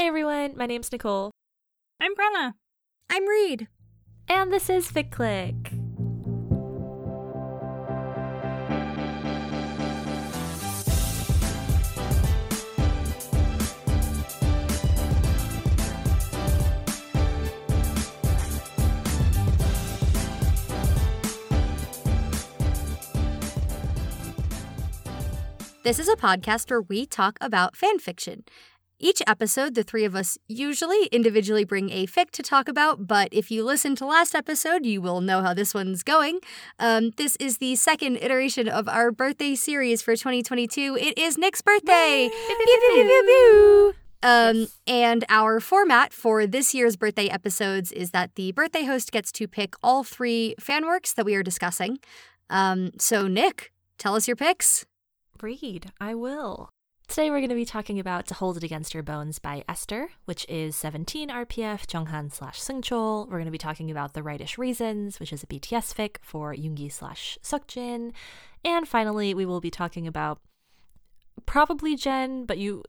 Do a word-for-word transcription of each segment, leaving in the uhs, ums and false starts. Hey everyone, my name's Nicole. I'm Brenna. I'm Reed. And this is FicClick. This is a podcast where we talk about fan fiction. Each episode, the three of us usually individually bring a fic to talk about, but if you listen to last episode, you will know how this one's going. Um, this is the second iteration of our birthday series for twenty twenty-two. It is Nick's birthday! Um, and our format for this year's birthday episodes is that the birthday host gets to pick all three fan works that we are discussing. Um, so, Nick, tell us your picks. Read, I will. Today we're going to be talking about To Hold It Against Your Bones by Esther, which is seventeen R P F, Jeonghan slash Seungcheol. We're going to be talking about The Rightish Reasons, which is a B T S fic for Yoongi slash Seokjin. And finally, we will be talking about probably Jen, but you...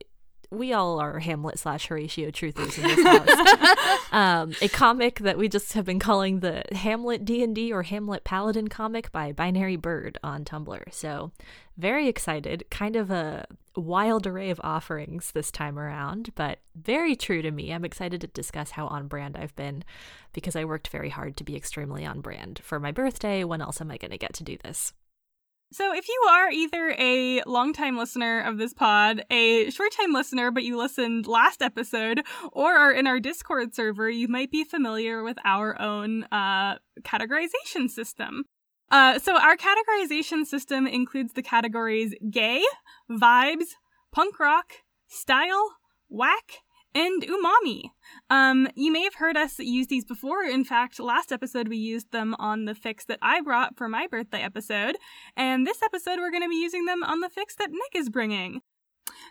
we all are Hamlet slash Horatio truthers in this house. um, a comic that we just have been calling the Hamlet D and D or Hamlet Paladin comic by Binary Bird on Tumblr. So very excited. Kind of a wild array of offerings this time around, but very true to me. I'm excited to discuss how on brand I've been because I worked very hard to be extremely on brand for my birthday. When else am I going to get to do this? So if you are either a long-time listener of this pod, a short-time listener, but you listened last episode, or are in our Discord server, you might be familiar with our own uh, categorization system. Uh, so our categorization system includes the categories gay, vibes, punk rock, style, whack, and umami. Um, you may have heard us use these before. In fact, last episode we used them on the fix that I brought for my birthday episode, and this episode we're going to be using them on the fix that Nick is bringing.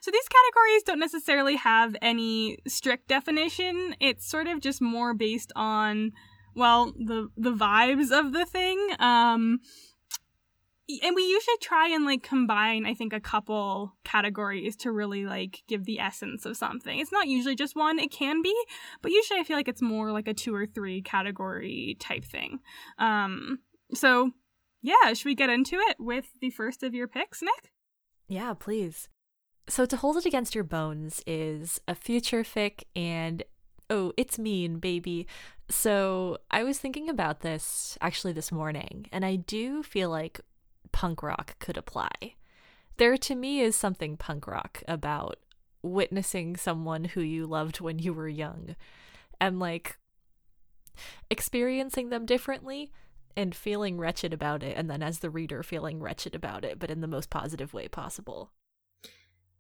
So these categories don't necessarily have any strict definition. It's sort of just more based on, well, the the vibes of the thing. Um, and we usually try and, like, combine, I think, a couple categories to really, like, give the essence of something. It's not usually just one. It can be, but usually I feel like it's more like a two or three category type thing. Um, so, yeah, should we get into it with the first of your picks, Nick? Yeah, please. So To Hold It Against Your Bones is a future fic and... oh, it's mean, baby. So I was thinking about this actually this morning, and I do feel like punk rock could apply. There to me is something punk rock about witnessing someone who you loved when you were young and, like, experiencing them differently and feeling wretched about it, and then as the reader feeling wretched about it, but in the most positive way possible.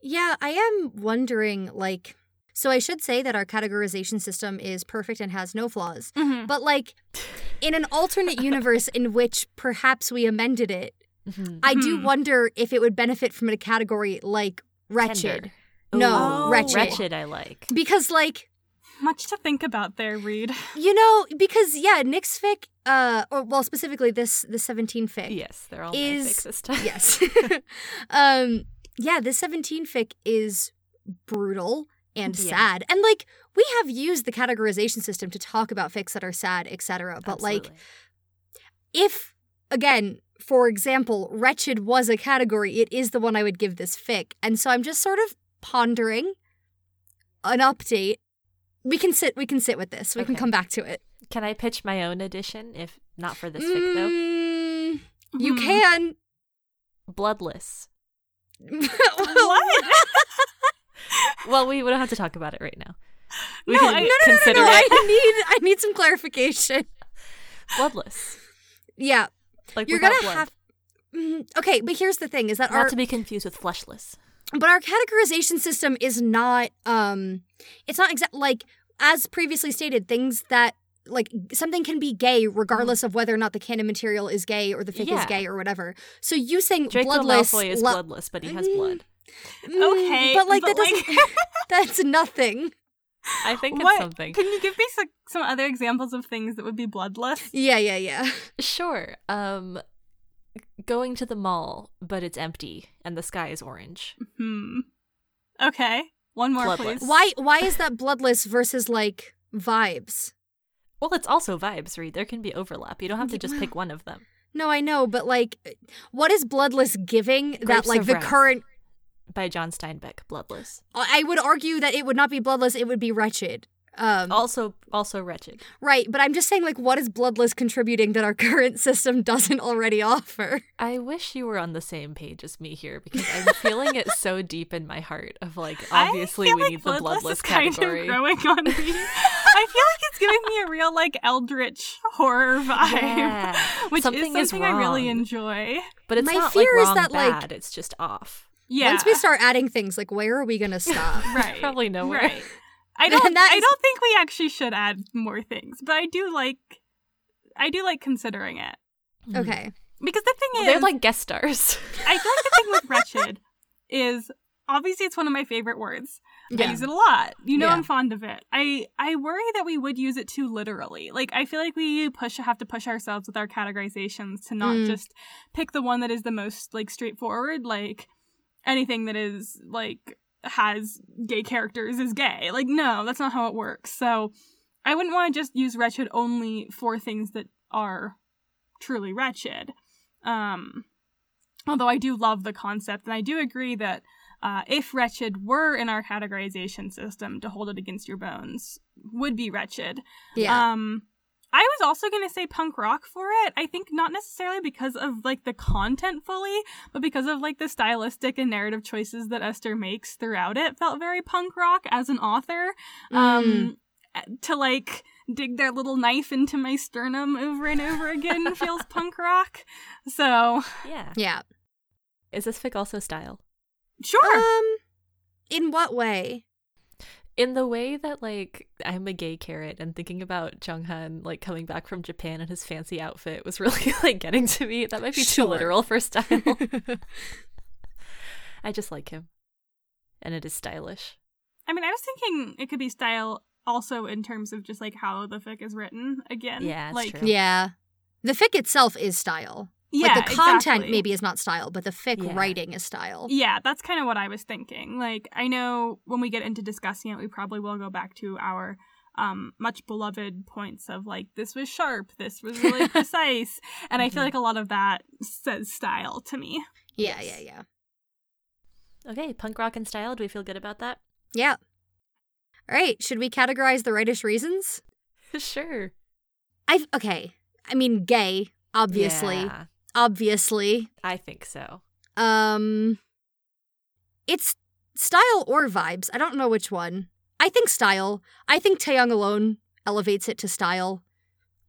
Yeah, I am wondering, like, so I should say that our categorization system is perfect and has no flaws, mm-hmm. but, like, in an alternate universe in which perhaps we amended it, Mm-hmm. I do wonder if it would benefit from a category like wretched. No, oh, wretched. Wretched I like. Because, like... much to think about there, Reed. You know, because, yeah, Nick's fic, uh, or, well, specifically this the seventeen fic. Yes, they're all is, my fic this time. Yes. um, yeah, this seventeen fic is brutal and yeah. sad. And, like, we have used the categorization system to talk about fics that are sad, et cetera. But, Absolutely. like, if, again... for example, wretched was a category, it is the one I would give this fic. And so I'm just sort of pondering an update. We can sit we can sit with this. We okay. can come back to it. Can I pitch my own edition, if not for this mm, fic, though? You mm. can. Bloodless. What? Well, we don't have to talk about it right now. We no, can I, no, no, consider no, no, no. It. I need, I need some clarification. Bloodless. Yeah. Like You're gonna blood. have okay, but here's the thing: is that not our... to be confused with fleshless. But our categorization system is not, um, it's not exact. Like as previously stated, things that like something can be gay regardless of whether or not the canon material is gay or the fic yeah. is gay or whatever. So you saying Draco bloodless Malfoy is lo- bloodless, but he has mm, blood. Okay, but like but that like... doesn't. That's nothing. I think it's what? something. Can you give me some, some other examples of things that would be bloodless? Yeah, yeah, yeah. Sure. Um, going to the mall, but it's empty and the sky is orange. Hmm. Okay. One more, bloodless. Please. Why Why is that bloodless versus, like, vibes? Well, it's also vibes, Reed. There can be overlap. You don't have to just pick one of them. No, I know, but, like, what is bloodless giving Grapes that, like, the Wrath current... By John Steinbeck, bloodless. I would argue that it would not be bloodless, it would be wretched. Um, also also wretched. Right, but I'm just saying, like, what is bloodless contributing that our current system doesn't already offer? I wish you were on the same page as me here, because I'm feeling it so deep in my heart of, like, obviously we like need bloodless the bloodless category. Kind of growing on me. I feel like it's giving me a real, like, eldritch horror vibe, yeah. which something is something is I really enjoy. But it's my not, fear like, wrong is that, bad, like, it's just off. Yeah. Once we start adding things, like, where are we going to stop? Right. Probably nowhere. Right. I don't I don't think we actually should add more things, but I do like I do like considering it. Okay. Because the thing well, is they're like guest stars. I feel like the thing with wretched is obviously it's one of my favorite words. Yeah. I use it a lot. You know yeah. I'm fond of it. I, I worry that we would use it too literally. Like I feel like we push have to push ourselves with our categorizations to not mm. just pick the one that is the most like straightforward, like anything that is like has gay characters is gay. Like, no, that's not how it works. So I wouldn't want to just use wretched only for things that are truly wretched. Um, although I do love the concept, and I do agree that uh, if wretched were in our categorization system, to hold it against your bones would be wretched. Yeah. Um, I was also going to say punk rock for it. I think not necessarily because of, like, the content fully, but because of, like, the stylistic and narrative choices that Esther makes throughout it felt very punk rock as an author. Mm. Um, to, like, dig their little knife into my sternum over and over again feels punk rock. So. Yeah. Yeah. Is this fic also style? Sure. Um, in what way? In the way that, like, I'm a gay carrot and thinking about Jeonghan, like, coming back from Japan in his fancy outfit was really, like, getting to me. That might be sure. too literal for style. I just like him. And it is stylish. I mean, I was thinking it could be style also in terms of just, like, how the fic is written again. Yeah, like, true. Yeah. The fic itself is style. Yeah, like, the content exactly. maybe is not style, but the fic yeah. writing is style. Yeah, that's kind of what I was thinking. Like, I know when we get into discussing it, we probably will go back to our um, much beloved points of, like, this was sharp, this was really precise, and mm-hmm. I feel like a lot of that says style to me. Yeah, yes. yeah, yeah. Okay, punk rock and style, do we feel good about that? Yeah. All right, should we categorize the Rightish Reasons? Sure. I've Okay, I mean, gay, obviously. Yeah. Obviously. I think so. Um, it's style or vibes. I don't know which one. I think style. I think Taeyong alone elevates it to style.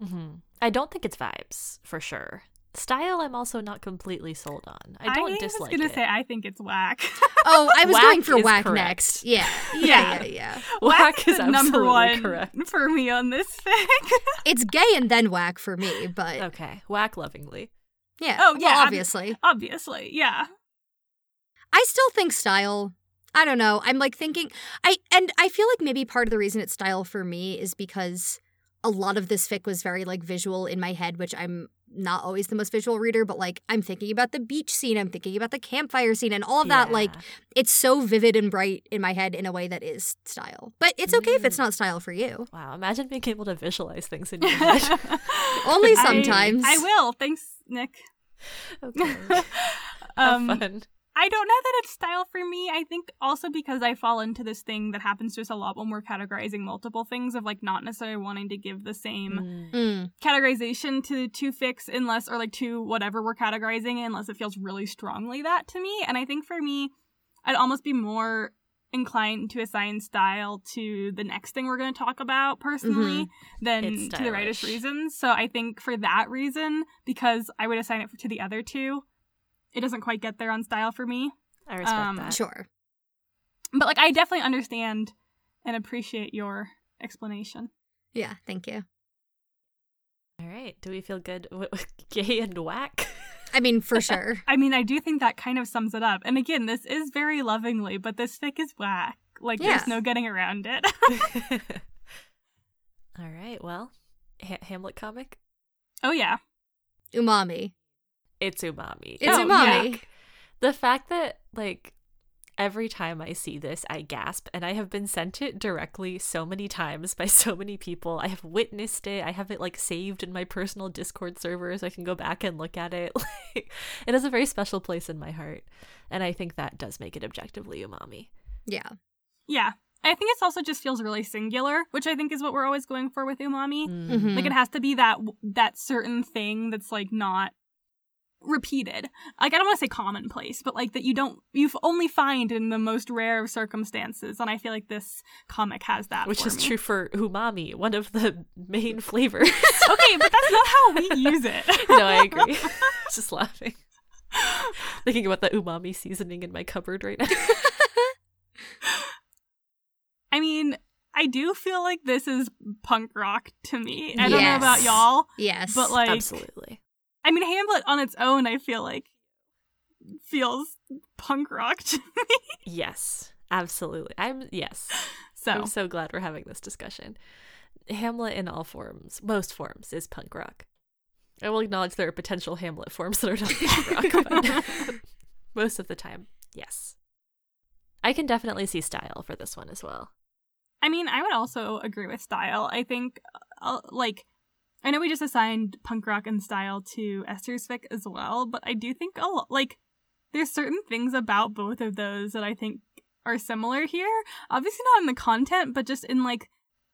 Mm-hmm. I don't think it's vibes, for sure. Style I'm also not completely sold on. I don't I dislike it. I was going to say I think it's whack. Oh, I was whack going for whack correct. Next. Yeah. Yeah, yeah, yeah. yeah. Whack, whack is, is absolutely number one correct. For me on this fic. It's gay and then whack for me, but okay. Whack lovingly. Yeah. Oh, yeah. Well, obviously. Obviously, yeah. I still think style. I don't know. I'm like thinking I and I feel like maybe part of the reason it's style for me is because a lot of this fic was very like visual in my head, which I'm not always the most visual reader, but like I'm thinking about the beach scene, I'm thinking about the campfire scene and all of that. Yeah. Like it's so vivid and bright in my head in a way that is style. But it's okay mm. if it's not style for you. Wow, imagine being able to visualize things in your head. Only sometimes. I, I will. Thanks, Nick. Okay. um, Have fun. I don't know that it's style for me. I think also because I fall into this thing that happens to us a lot when we're categorizing multiple things of like not necessarily wanting to give the same mm. categorization to two fics unless or like to whatever we're categorizing unless it feels really strongly that to me. And I think for me, I'd almost be more inclined to assign style to the next thing we're going to talk about personally mm-hmm. than to the Rightish Reasons. So I think for that reason, because I would assign it to the other two, it doesn't quite get there on style for me. I respect um, that. Sure. But, like, I definitely understand and appreciate your explanation. Yeah, thank you. All right. Do we feel good with gay and whack? I mean, for sure. I mean, I do think that kind of sums it up. And, again, this is very lovingly, but this fic is whack. Like, yeah. There's no getting around it. All right. Well, ha- Hamlet comic? Oh, yeah. Umami. It's umami. It's oh, umami. Yeah. The fact that, like, Every time I see this, I gasp, and I have been sent it directly so many times by so many people. I have witnessed it. I have it like saved in my personal Discord server so I can go back and look at it. Like, it has a very special place in my heart, and I think that does make it objectively umami. Yeah. Yeah. I think it also just feels really singular, which I think is what we're always going for with umami. Mm-hmm. Like, it has to be that that certain thing that's, like, not repeated. Like, I don't want to say commonplace, but, like, that you don't, you only find in the most rare of circumstances. And I feel like this comic has that. Which is me. True for umami, one of the main flavors. Okay, but that's not how we use it. No, I agree. Just laughing. Thinking about the umami seasoning in my cupboard right now. I mean, I do feel like this is punk rock to me. I yes. don't know about y'all. Yes. But like, absolutely. I mean, Hamlet on its own, I feel like, feels punk rock to me. Yes, absolutely. I'm, yes. So I'm so glad we're having this discussion. Hamlet in all forms, most forms, is punk rock. I will acknowledge there are potential Hamlet forms that are not punk rock, but most of the time, yes. I can definitely see style for this one as well. I mean, I would also agree with style. I think, uh, like, I know we just assigned punk rock and style to Esther's fic as well, but I do think, a lo- like, there's certain things about both of those that I think are similar here. Obviously not in the content, but just in, like,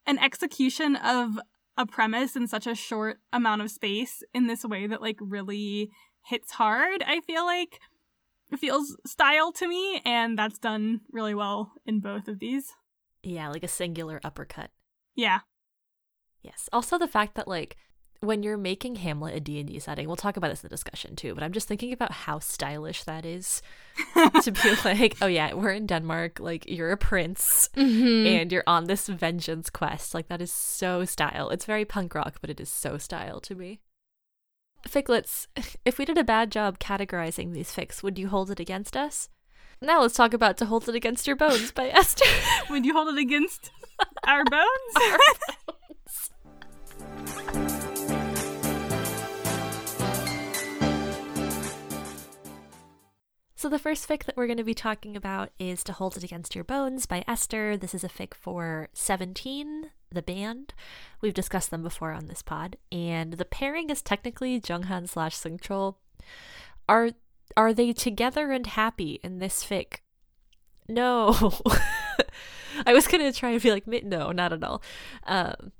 an execution of a premise in such a short amount of space in this way that, like, really hits hard, I feel like. It feels style to me, and that's done really well in both of these. Yeah, like a singular uppercut. Yeah. Yes. Also the fact that, like, when you're making Hamlet a D and D setting, we'll talk about this in the discussion too, but I'm just thinking about how stylish that is to be like, oh yeah, we're in Denmark, like, you're a prince, mm-hmm. and you're on this vengeance quest. Like, that is so style. It's very punk rock, but it is so style to me. Ficklets, if we did a bad job categorizing these fics, would you hold it against us? Now let's talk about To Hold It Against Your Bones by Esther. Would you hold it against our bones? Our bones. So the first fic that we're going to be talking about is To Hold It Against Your Bones by Esther. This is a fic for Seventeen, the band. We've discussed them before on this pod, and the pairing is technically Jeonghan slash Seungcheol. Are are they together and happy in this fic? No. I was gonna try and be like, no, not at all. Um,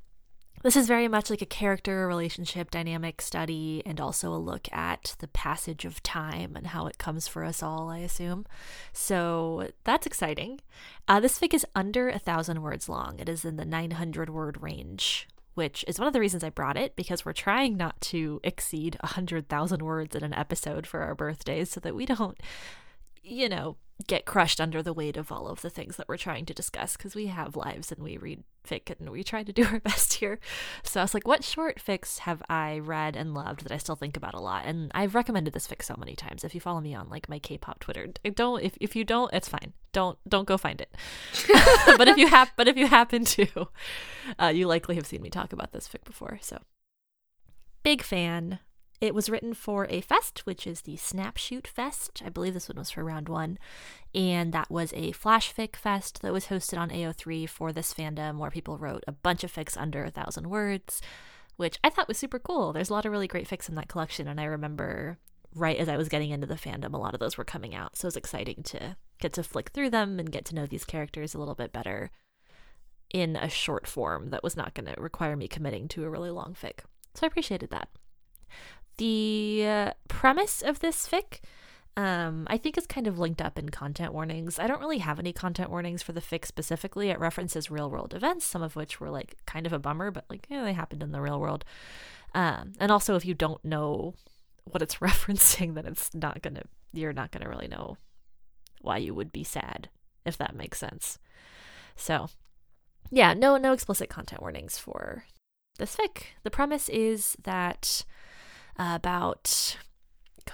this is very much like a character relationship dynamic study, and also a look at the passage of time and how it comes for us all, I assume. So that's exciting. Uh, this fic is under a thousand words long. It is in the nine hundred word range, which is one of the reasons I brought it, because we're trying not to exceed one hundred thousand words in an episode for our birthdays so that we don't, you know, get crushed under the weight of all of the things that we're trying to discuss, because we have lives and we read fic and we try to do our best here. So I was like, what short fics have I read and loved that I still think about a lot? And I've recommended this fic so many times. If you follow me on, like, my K-pop Twitter, don't if, if you don't, it's fine. Don't don't go find it. But if you have but if you happen to, uh, you likely have seen me talk about this fic before. So big fan. It was written for a fest, which is the Snapshoot Fest. I believe this one was for round one. And that was a flash fic fest that was hosted on A O three for this fandom, where people wrote a bunch of fics under a thousand words, which I thought was super cool. There's a lot of really great fics in that collection. And I remember right as I was getting into the fandom, a lot of those were coming out. So it was exciting to get to flick through them and get to know these characters a little bit better in a short form that was not going to require me committing to a really long fic. So I appreciated that. The uh, premise of this fic, um, I think, is kind of linked up in content warnings. I don't really have any content warnings for the fic specifically. It references real-world events, some of which were, like, kind of a bummer, but, like, yeah, they happened in the real world. Um, and also, if you don't know what it's referencing, then it's not gonna, you're not gonna really know why you would be sad, if that makes sense. So, yeah, no, no explicit content warnings for this fic. The premise is that about,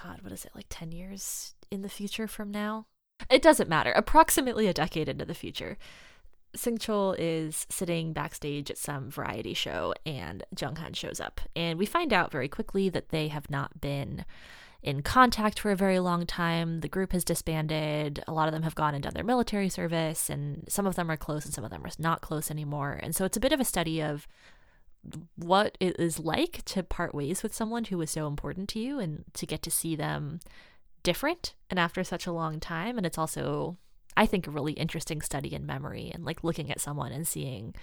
God, what is it, like ten years in the future from now? It doesn't matter. Approximately a decade into the future, Seungcheol is sitting backstage at some variety show, and Jeonghan shows up. And we find out very quickly that they have not been in contact for a very long time. The group has disbanded. A lot of them have gone and done their military service, and some of them are close and some of them are not close anymore. And so it's a bit of a study of what it is like to part ways with someone who was so important to you and to get to see them different and after such a long time. And it's also, I think, a really interesting study in memory and like looking at someone and seeing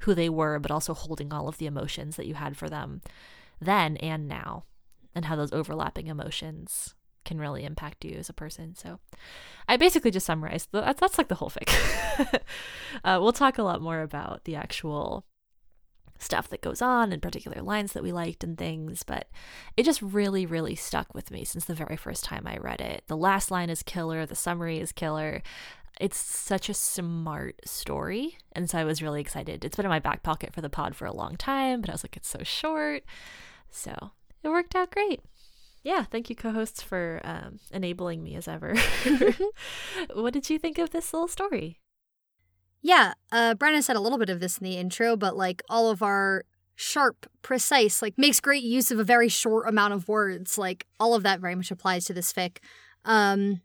who they were, but also holding all of the emotions that you had for them then and now, and how those overlapping emotions can really impact you as a person. So I basically just summarized. That's, that's like the whole fic. uh, we'll talk a lot more about the actual stuff that goes on and particular lines that we liked and things, but it just really, really stuck with me since the very first time I read it. The last line is killer. The summary is killer. It's such a smart story, and so I was really excited. It's been in my back pocket for the pod for a long time, but I was like, it's so short. So it worked out great. Yeah, thank you, co-hosts, for um, enabling me as ever. What did you think of this little story? Yeah, uh, Brenna said a little bit of this in the intro, but like all of our sharp, precise, like makes great use of a very short amount of words. Like all of that very much applies to this fic. Um,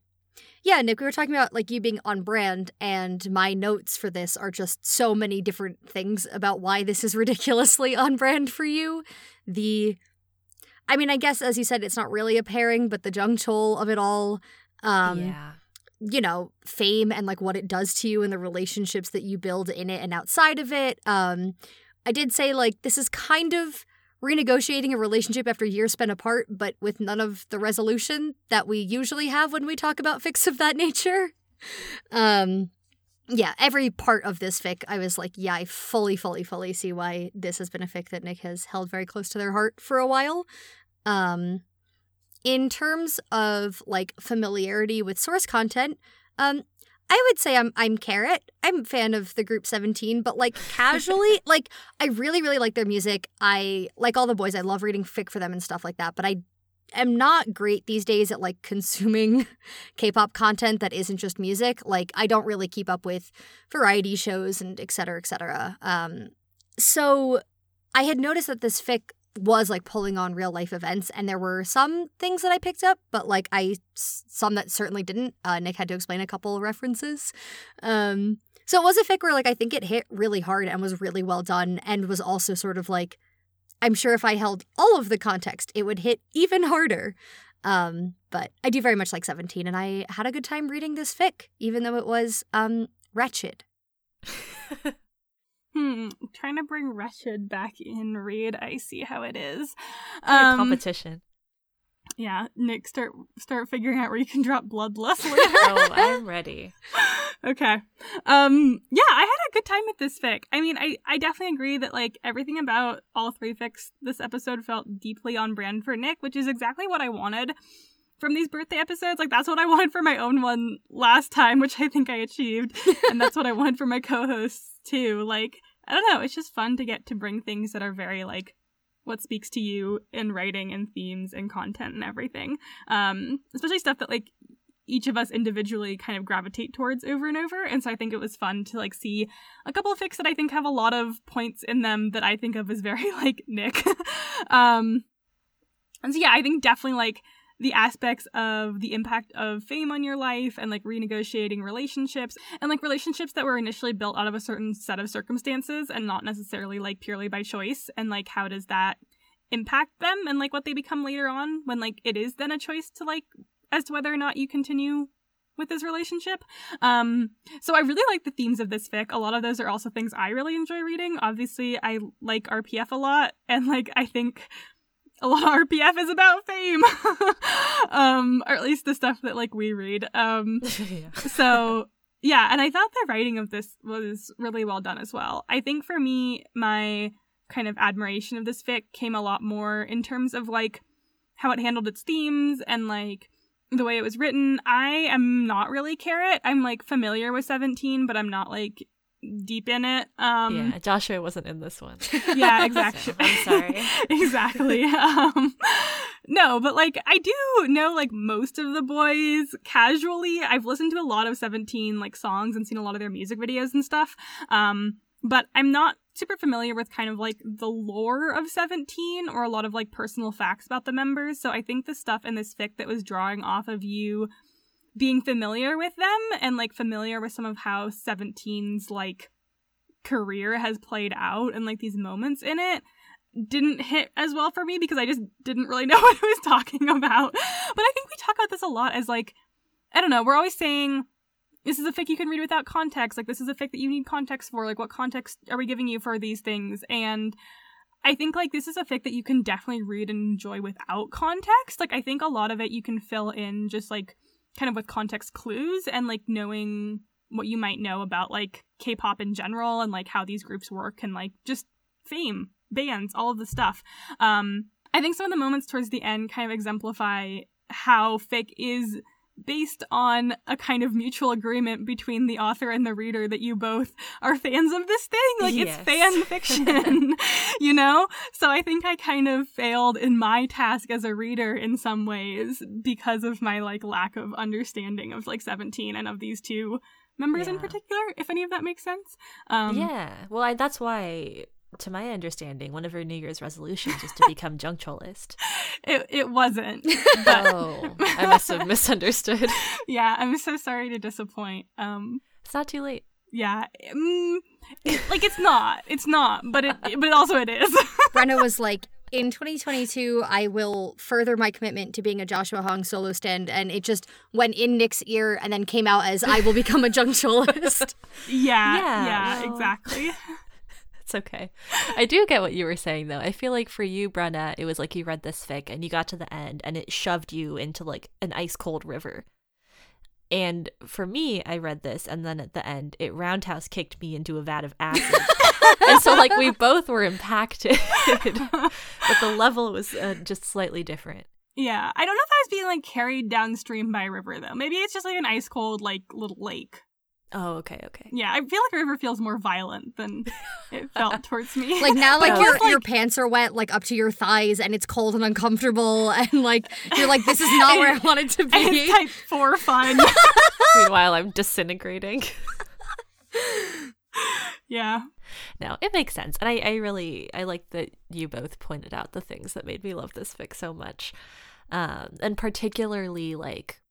yeah, Nick, we were talking about like you being on brand, and my notes for this are just so many different things about why this is ridiculously on brand for you. The, I mean, I guess as you said, it's not really a pairing, but the Jeongchol of it all. Um, yeah. You know, fame and like what it does to you and the relationships that you build in it and outside of it. Um, I did say like this is kind of renegotiating a relationship after years spent apart, but with none of the resolution that we usually have when we talk about fics of that nature. Um, yeah, every part of this fic, I was like, yeah, I fully, fully, fully see why this has been a fic that Nick has held very close to their heart for a while. Um, In terms of like familiarity with source content, um, I would say I'm I'm Carrot. I'm a fan of the group Seventeen, but like casually, like I really really like their music. I like all the boys. I love reading fic for them and stuff like that. But I am not great these days at like consuming K-pop content that isn't just music. Like I don't really keep up with variety shows and et cetera, et cetera. Um, so I had noticed that this fic was like pulling on real life events, and there were some things that I picked up, but like I some that certainly didn't. Uh, Nick had to explain a couple of references. Um, so it was a fic where like I think it hit really hard and was really well done, and was also sort of like, I'm sure if I held all of the context, it would hit even harder. Um, but I do very much like Seventeen, and I had a good time reading this fic, even though it was um, wretched. Hmm, trying to bring wretched back in read. I see how it is. Um, competition. Yeah, Nick, start start figuring out where you can drop bloodlust later. Oh, I'm ready. Okay. Um, yeah, I had a good time with this fic. I mean, I, I definitely agree that like everything about all three fics this episode felt deeply on brand for Nick, which is exactly what I wanted from these birthday episodes. Like that's what I wanted for my own one last time, which I think I achieved. And that's what I wanted for my co-hosts too. Like, I don't know, it's just fun to get to bring things that are very like what speaks to you in writing and themes and content and everything. Um, especially stuff that like each of us individually kind of gravitate towards over and over. And so I think it was fun to like see a couple of fics that I think have a lot of points in them that I think of as very like Nick. um, and so yeah, I think definitely like the aspects of the impact of fame on your life and like renegotiating relationships and like relationships that were initially built out of a certain set of circumstances and not necessarily like purely by choice, and like how does that impact them and like what they become later on when like it is then a choice to like as to whether or not you continue with this relationship. Um, so I really like the themes of this fic. A lot of those are also things I really enjoy reading. Obviously, I like R P F a lot, and like I think a lot of R P F is about fame, um, or at least the stuff that like we read. Um, yeah. So yeah, and I thought the writing of this was really well done as well. I think for me, my kind of admiration of this fic came a lot more in terms of like how it handled its themes and like the way it was written. I am not really Carrot. I'm like familiar with Seventeen, but I'm not like deep in it. Um yeah, Joshua wasn't in this one. Yeah, exactly. So, I'm sorry. Exactly. Um no, but like I do know like most of the boys casually. I've listened to a lot of Seventeen like songs and seen a lot of their music videos and stuff, um but I'm not super familiar with kind of like the lore of Seventeen or a lot of like personal facts about the members. So I think the stuff in this fic that was drawing off of you being familiar with them and like familiar with some of how Seventeen's like career has played out and like these moments in it didn't hit as well for me because I just didn't really know what I was talking about. But I think we talk about this a lot as like, I don't know, we're always saying this is a fic you can read without context. Like, this is a fic that you need context for. Like, what context are we giving you for these things? And I think, like, this is a fic that you can definitely read and enjoy without context. Like, I think a lot of it you can fill in just, like, kind of with context clues and, like, knowing what you might know about, like, K-pop in general and, like, how these groups work and, like, just fame, bands, all of the stuff. Um, I think some of the moments towards the end kind of exemplify how fic is based on a kind of mutual agreement between the author and the reader that you both are fans of this thing. Like, yes. It's fan fiction, you know? So I think I kind of failed in my task as a reader in some ways because of my, like, lack of understanding of, like, Seventeen and of these two members yeah. in particular, if any of that makes sense. Um, yeah. Well, I, that's why, to my understanding, one of her New Year's resolutions was to become Jungchollist. It it wasn't. But... oh, I must have misunderstood. Yeah, I'm so sorry to disappoint. Um, it's not too late. Yeah, um, it, like it's not. It's not. But it, it but also it is. Brenna was like, in twenty twenty-two, I will further my commitment to being a Joshua Hong solo stand, and it just went in Nick's ear and then came out as I will become a Jungchollist. yeah, yeah, yeah well. exactly. It's okay. I do get what you were saying, though. I feel like for you, Brenna, it was like you read this fic and you got to the end and it shoved you into like an ice cold river. And for me, I read this and then at the end, it roundhouse kicked me into a vat of acid. And so like we both were impacted, but the level was uh, just slightly different. Yeah. I don't know if I was being like carried downstream by a river, though. Maybe it's just like an ice cold like little lake. Oh, okay, okay. Yeah, I feel like a river feels more violent than it felt towards me. Like now, like, your, like your pants are wet, like up to your thighs, and it's cold and uncomfortable, and like you're like, this is not and, where I wanted to be. And it's type four fun. Meanwhile, I'm disintegrating. Yeah. No, it makes sense, and I, I really, I like that you both pointed out the things that made me love this fic so much, um, and particularly like.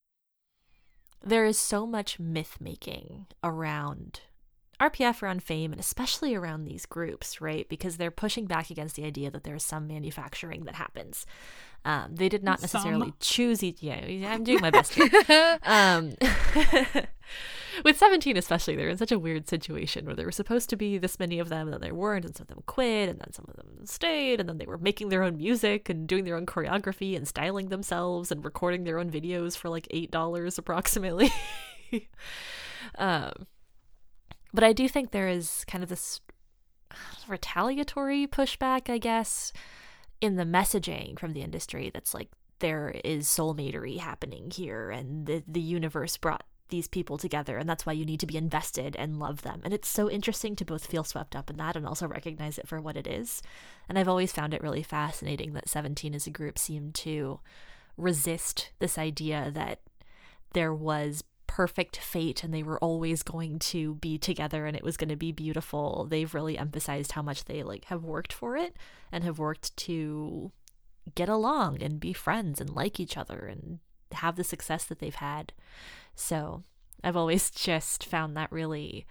There is so much myth-making around R P F, around fame, and especially around these groups, right? Because they're pushing back against the idea that there is some manufacturing that happens. Um, they did not necessarily some. choose each... Yeah, I'm doing my best here. um, with Seventeen especially, they're in such a weird situation where there were supposed to be this many of them, and then there weren't, and some of them quit, and then some of them stayed, and then they were making their own music and doing their own choreography and styling themselves and recording their own videos for like eight dollars approximately. um, but I do think there is kind of this retaliatory pushback, I guess, in the messaging from the industry that's like, there is soulmatery happening here, and the, the universe brought these people together, and that's why you need to be invested and love them. And it's so interesting to both feel swept up in that and also recognize it for what it is. And I've always found it really fascinating that Seventeen as a group seemed to resist this idea that there was perfect fate and they were always going to be together and it was going to be beautiful. They've really emphasized how much they like have worked for it and have worked to get along and be friends and like each other and have the success that they've had. So I've always just found that really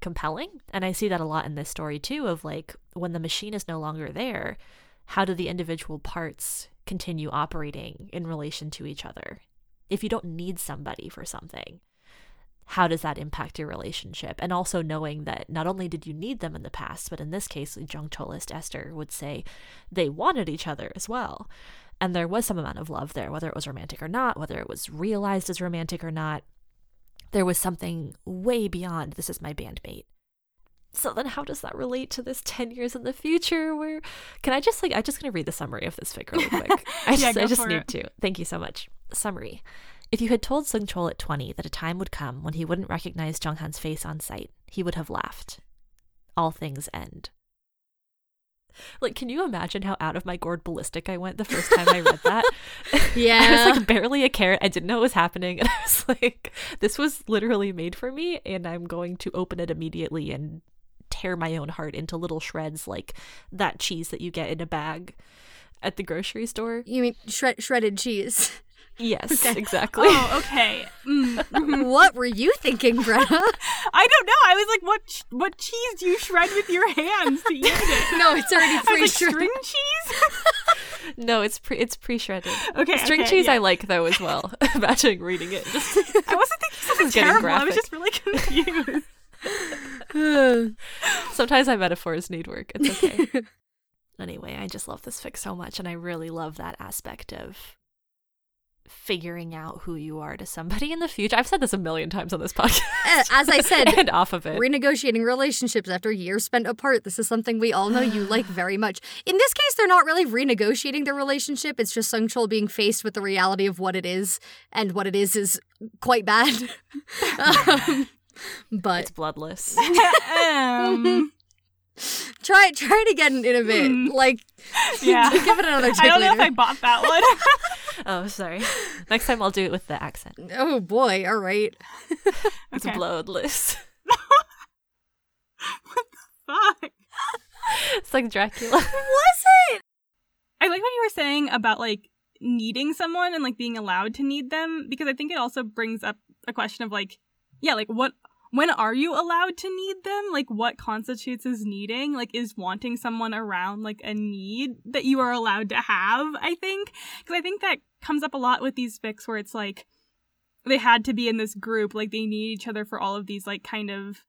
compelling. And I see that a lot in this story too, of like, when the machine is no longer there, how do the individual parts continue operating in relation to each other? If you don't need somebody for something, how does that impact your relationship? And also knowing that not only did you need them in the past, but in this case, Jungchollist Esther would say they wanted each other as well. And there was some amount of love there, whether it was romantic or not, whether it was realized as romantic or not. There was something way beyond, this is my bandmate. So then how does that relate to this ten years in the future? Where can I just like, I'm just going to read the summary of this fic really quick. I just, yeah, I just need it. to. Thank you so much. Summary. If you had told Seungcheol at twenty that a time would come when he wouldn't recognize Jeonghan's face on sight, he would have laughed. All things end. Like, can you imagine how out of my gourd ballistic I went the first time I read that? Yeah. I was like barely a carrot. I didn't know what was happening. And I was like, this was literally made for me, and I'm going to open it immediately and tear my own heart into little shreds, like that cheese that you get in a bag at the grocery store. You mean shred- shredded cheese? Yes, okay. Exactly. Oh, okay. Mm. What were you thinking, Brenna? I don't know. I was like, what ch- what cheese do you shred with your hands to eat it? No, it's already pre-shredded. Like, string cheese? No, it's pre it's pre-shredded. Okay, string okay, cheese yeah. I like, though, as well. Imagine reading it. Just, I wasn't thinking something was terrible. I was just really confused. Sometimes my metaphors need work. It's okay. Anyway, I just love this fic so much, and I really love that aspect of figuring out who you are to somebody in the future. I've said this a million times on this podcast. As I said, and off of it. Renegotiating relationships after years spent apart. This is something we all know you like very much. In this case, they're not really renegotiating their relationship. It's just Seungcheol being faced with the reality of what it is, and what it is is quite bad. um, but it's bloodless. um. Try try it again in a bit. Mm. Like, yeah. Give it another take. I don't know later. If I bought that one. Oh, sorry. Next time I'll do it with the accent. Oh, boy. All right. It's okay. Bloodless. What the fuck? It's like Dracula. Was it? I like what you were saying about, like, needing someone and, like, being allowed to need them, because I think it also brings up a question of, like, yeah, like, what... when are you allowed to need them? Like, what constitutes as needing? Like, is wanting someone around, like, a need that you are allowed to have, I think? Because I think that comes up a lot with these fics where it's, like, they had to be in this group. Like, they need each other for all of these, like, kind of,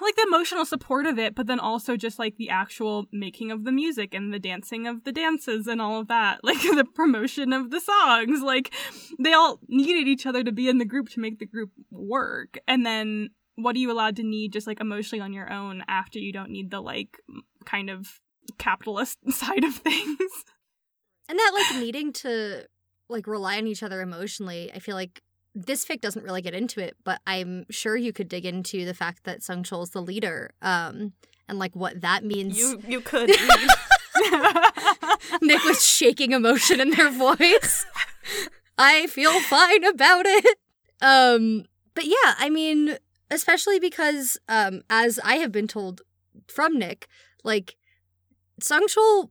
like, the emotional support of it, but then also just, like, the actual making of the music and the dancing of the dances and all of that. Like, the promotion of the songs. Like, they all needed each other to be in the group to make the group work. And then what are you allowed to need just, like, emotionally on your own after you don't need the, like, kind of capitalist side of things? And that, like, needing to, like, rely on each other emotionally, I feel like this fic doesn't really get into it, but I'm sure you could dig into the fact that Seungcheol's the leader, um, and, like, what that means. You you could. Nick was shaking emotion in their voice. I feel fine about it. Um, but yeah, I mean, especially because, um, as I have been told from Nick, like, Seungcheol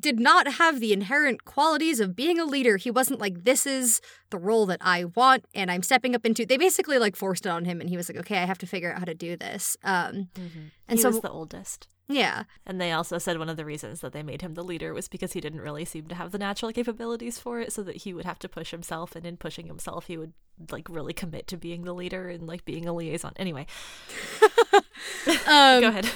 did not have the inherent qualities of being a leader. He wasn't like, this is the role that I want and I'm stepping up into. They basically, like, forced it on him, and he was like, okay, I have to figure out how to do this. Um, mm-hmm. And he so, was the oldest. Yeah. And they also said one of the reasons that they made him the leader was because he didn't really seem to have the natural capabilities for it, so that he would have to push himself, and in pushing himself, he would, like, really commit to being the leader and, like, being a liaison. Anyway. um, Go ahead.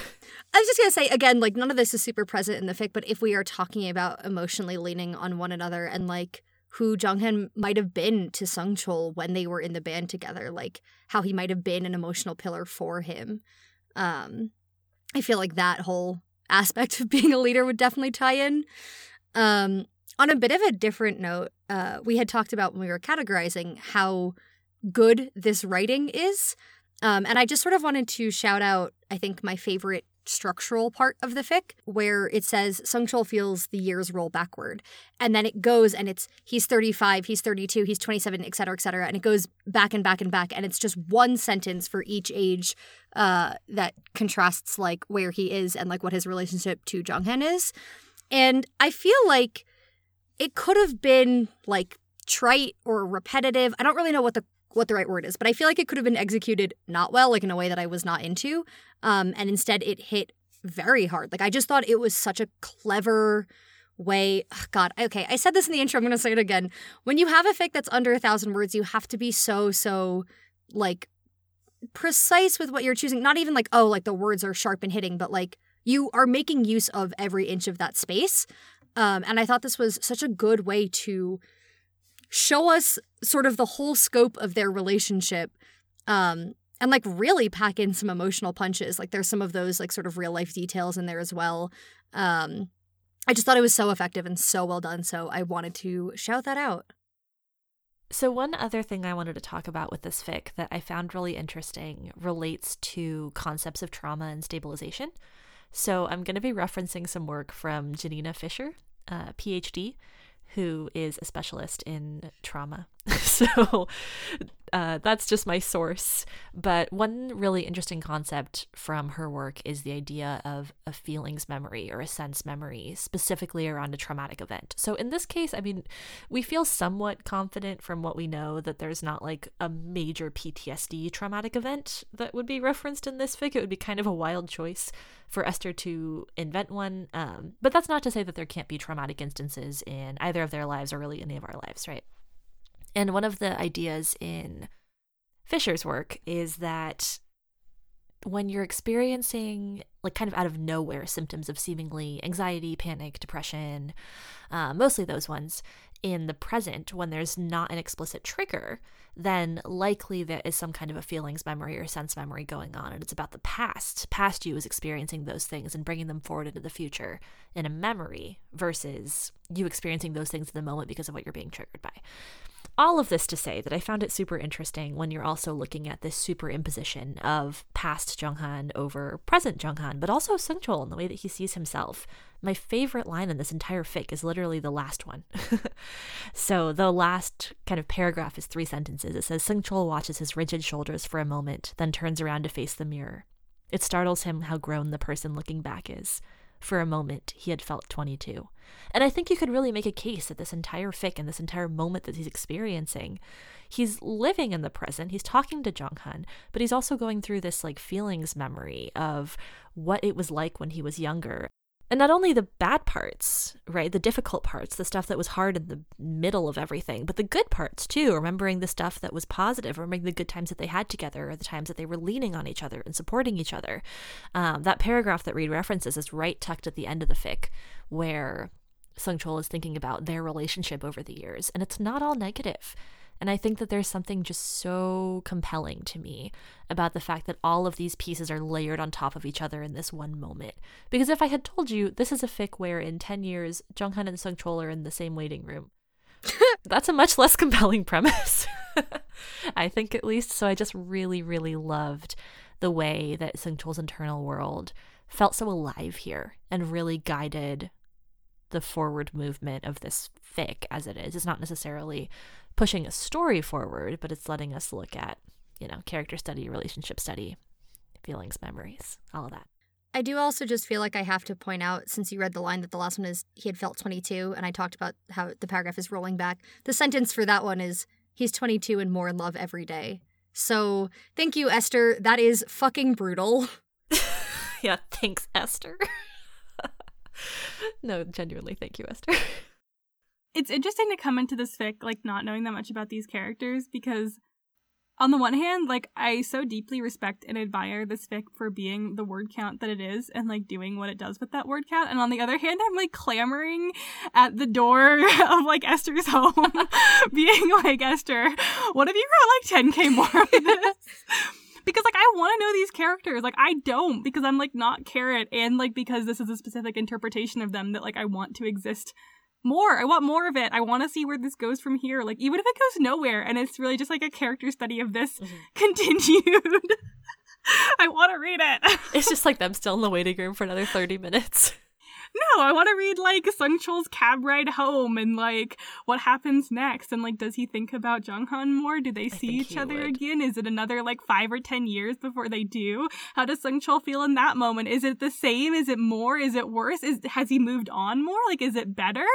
I was just going to say, again, like, none of this is super present in the fic, but if we are talking about emotionally leaning on one another and, like, who Jeonghan might have been to Seungcheol when they were in the band together, like, how he might have been an emotional pillar for him. Um, I feel like that whole aspect of being a leader would definitely tie in. Um, on a bit of a different note, uh, we had talked about when we were categorizing how good this writing is. Um, and I just sort of wanted to shout out, I think, my favorite structural part of the fic, where it says Seungcheol feels the years roll backward, and then it goes, and it's he's thirty-five, he's thirty-two, he's twenty-seven, etc, etc, and it goes back and back and back, and it's just one sentence for each age uh that contrasts, like, where he is and, like, what his relationship to Jeonghan is. And I feel like it could have been, like, trite or repetitive. I don't really know what the what the right word is, but I feel like it could have been executed not well, like, in a way that I was not into, um, and instead it hit very hard. Like, I just thought it was such a clever way. Ugh, God, okay, I said this in the intro, I'm going to say it again. When you have a fic that's under a thousand words, you have to be so, so, like, precise with what you're choosing. Not even like, oh, like, the words are sharp and hitting, but, like, you are making use of every inch of that space, um, and I thought this was such a good way to show us sort of the whole scope of their relationship, um, and, like, really pack in some emotional punches. Like, there's some of those, like, sort of real life details in there as well. Um, I just thought it was so effective and so well done, so I wanted to shout that out. So one other thing I wanted to talk about with this fic that I found really interesting relates to concepts of trauma and stabilization. So I'm going to be referencing some work from Janina Fisher, uh, PhD, who is a specialist in trauma So uh, that's just my source. But one really interesting concept from her work is the idea of a feelings memory or a sense memory, specifically around a traumatic event. So in this case, I mean, we feel somewhat confident from what we know that there's not like a major P T S D traumatic event that would be referenced in this fic. It would be kind of a wild choice for Esther to invent one. Um, but that's not to say that there can't be traumatic instances in either of their lives or really any of our lives, right? And one of the ideas in Fisher's work is that when you're experiencing, like, kind of out of nowhere symptoms of seemingly anxiety, panic, depression, uh, mostly those ones, in the present, when there's not an explicit trigger, then likely there is some kind of a feelings memory or sense memory going on. And it's about the past. Past you is experiencing those things and bringing them forward into the future in a memory versus you experiencing those things in the moment because of what you're being triggered by. All of this to say that I found it super interesting when you're also looking at this superimposition of past Jeonghan over present Jeonghan, but also Seungcheol and the way that he sees himself. My favorite line in this entire fic is literally the last one. So the last kind of paragraph is three sentences. It says, Seungcheol watches his rigid shoulders for a moment, then turns around to face the mirror. It startles him how grown the person looking back is. For a moment, he had felt twenty-two. And I think you could really make a case that this entire fic and this entire moment that he's experiencing, he's living in the present, he's talking to Jeonghan, but he's also going through this like feelings memory of what it was like when he was younger. And not only the bad parts, right, the difficult parts, the stuff that was hard in the middle of everything, but the good parts too, remembering the stuff that was positive, remembering the good times that they had together or the times that they were leaning on each other and supporting each other. Um, that paragraph that Reid references is right tucked at the end of the fic where Seungcheol is thinking about their relationship over the years, and it's not all negative. And I think that there's something just so compelling to me about the fact that all of these pieces are layered on top of each other in this one moment. Because if I had told you this is a fic where in ten years, Jeonghan and Seungcheol are in the same waiting room, that's a much less compelling premise, I think, at least. So I just really, really loved the way that Seungcheol's internal world felt so alive here and really guided the forward movement of this fic as it is. It's not necessarily pushing a story forward, but it's letting us look at, you know, character study, relationship study, feelings, memories, all of that. I do also just feel like I have to point out, since you read the line that the last one is, he had felt twenty-two, and I talked about how the paragraph is rolling back. The sentence for that one is, he's twenty-two and more in love every day. So thank you, Esther. That is fucking brutal. Yeah, thanks, Esther. No, genuinely, thank you, Esther. It's interesting to come into this fic, like, not knowing that much about these characters, because on the one hand, like, I so deeply respect and admire this fic for being the word count that it is and, like, doing what it does with that word count. And on the other hand, I'm, like, clamoring at the door of, like, Esther's home, being like, Esther, what if you got, like, ten K more of this? Because, like, I want to know these characters. Like, I don't, because I'm, like, not Carrot, and, like, because this is a specific interpretation of them that, like, I want to exist more. I want more of it. I want to see where this goes from here. Like, even if it goes nowhere and it's really just, like, a character study of this mm-hmm. continued, I want to read it. It's just, like, them still in the waiting room for another thirty minutes. No, I want to read, like, Seungcheol's cab ride home and, like, what happens next. And, like, does he think about Jeonghan more? Do they see each other would. again? Is it another, like, five or ten years before they do? How does Seungcheol feel in that moment? Is it the same? Is it more? Is it worse? Is Has he moved on more? Like, is it better?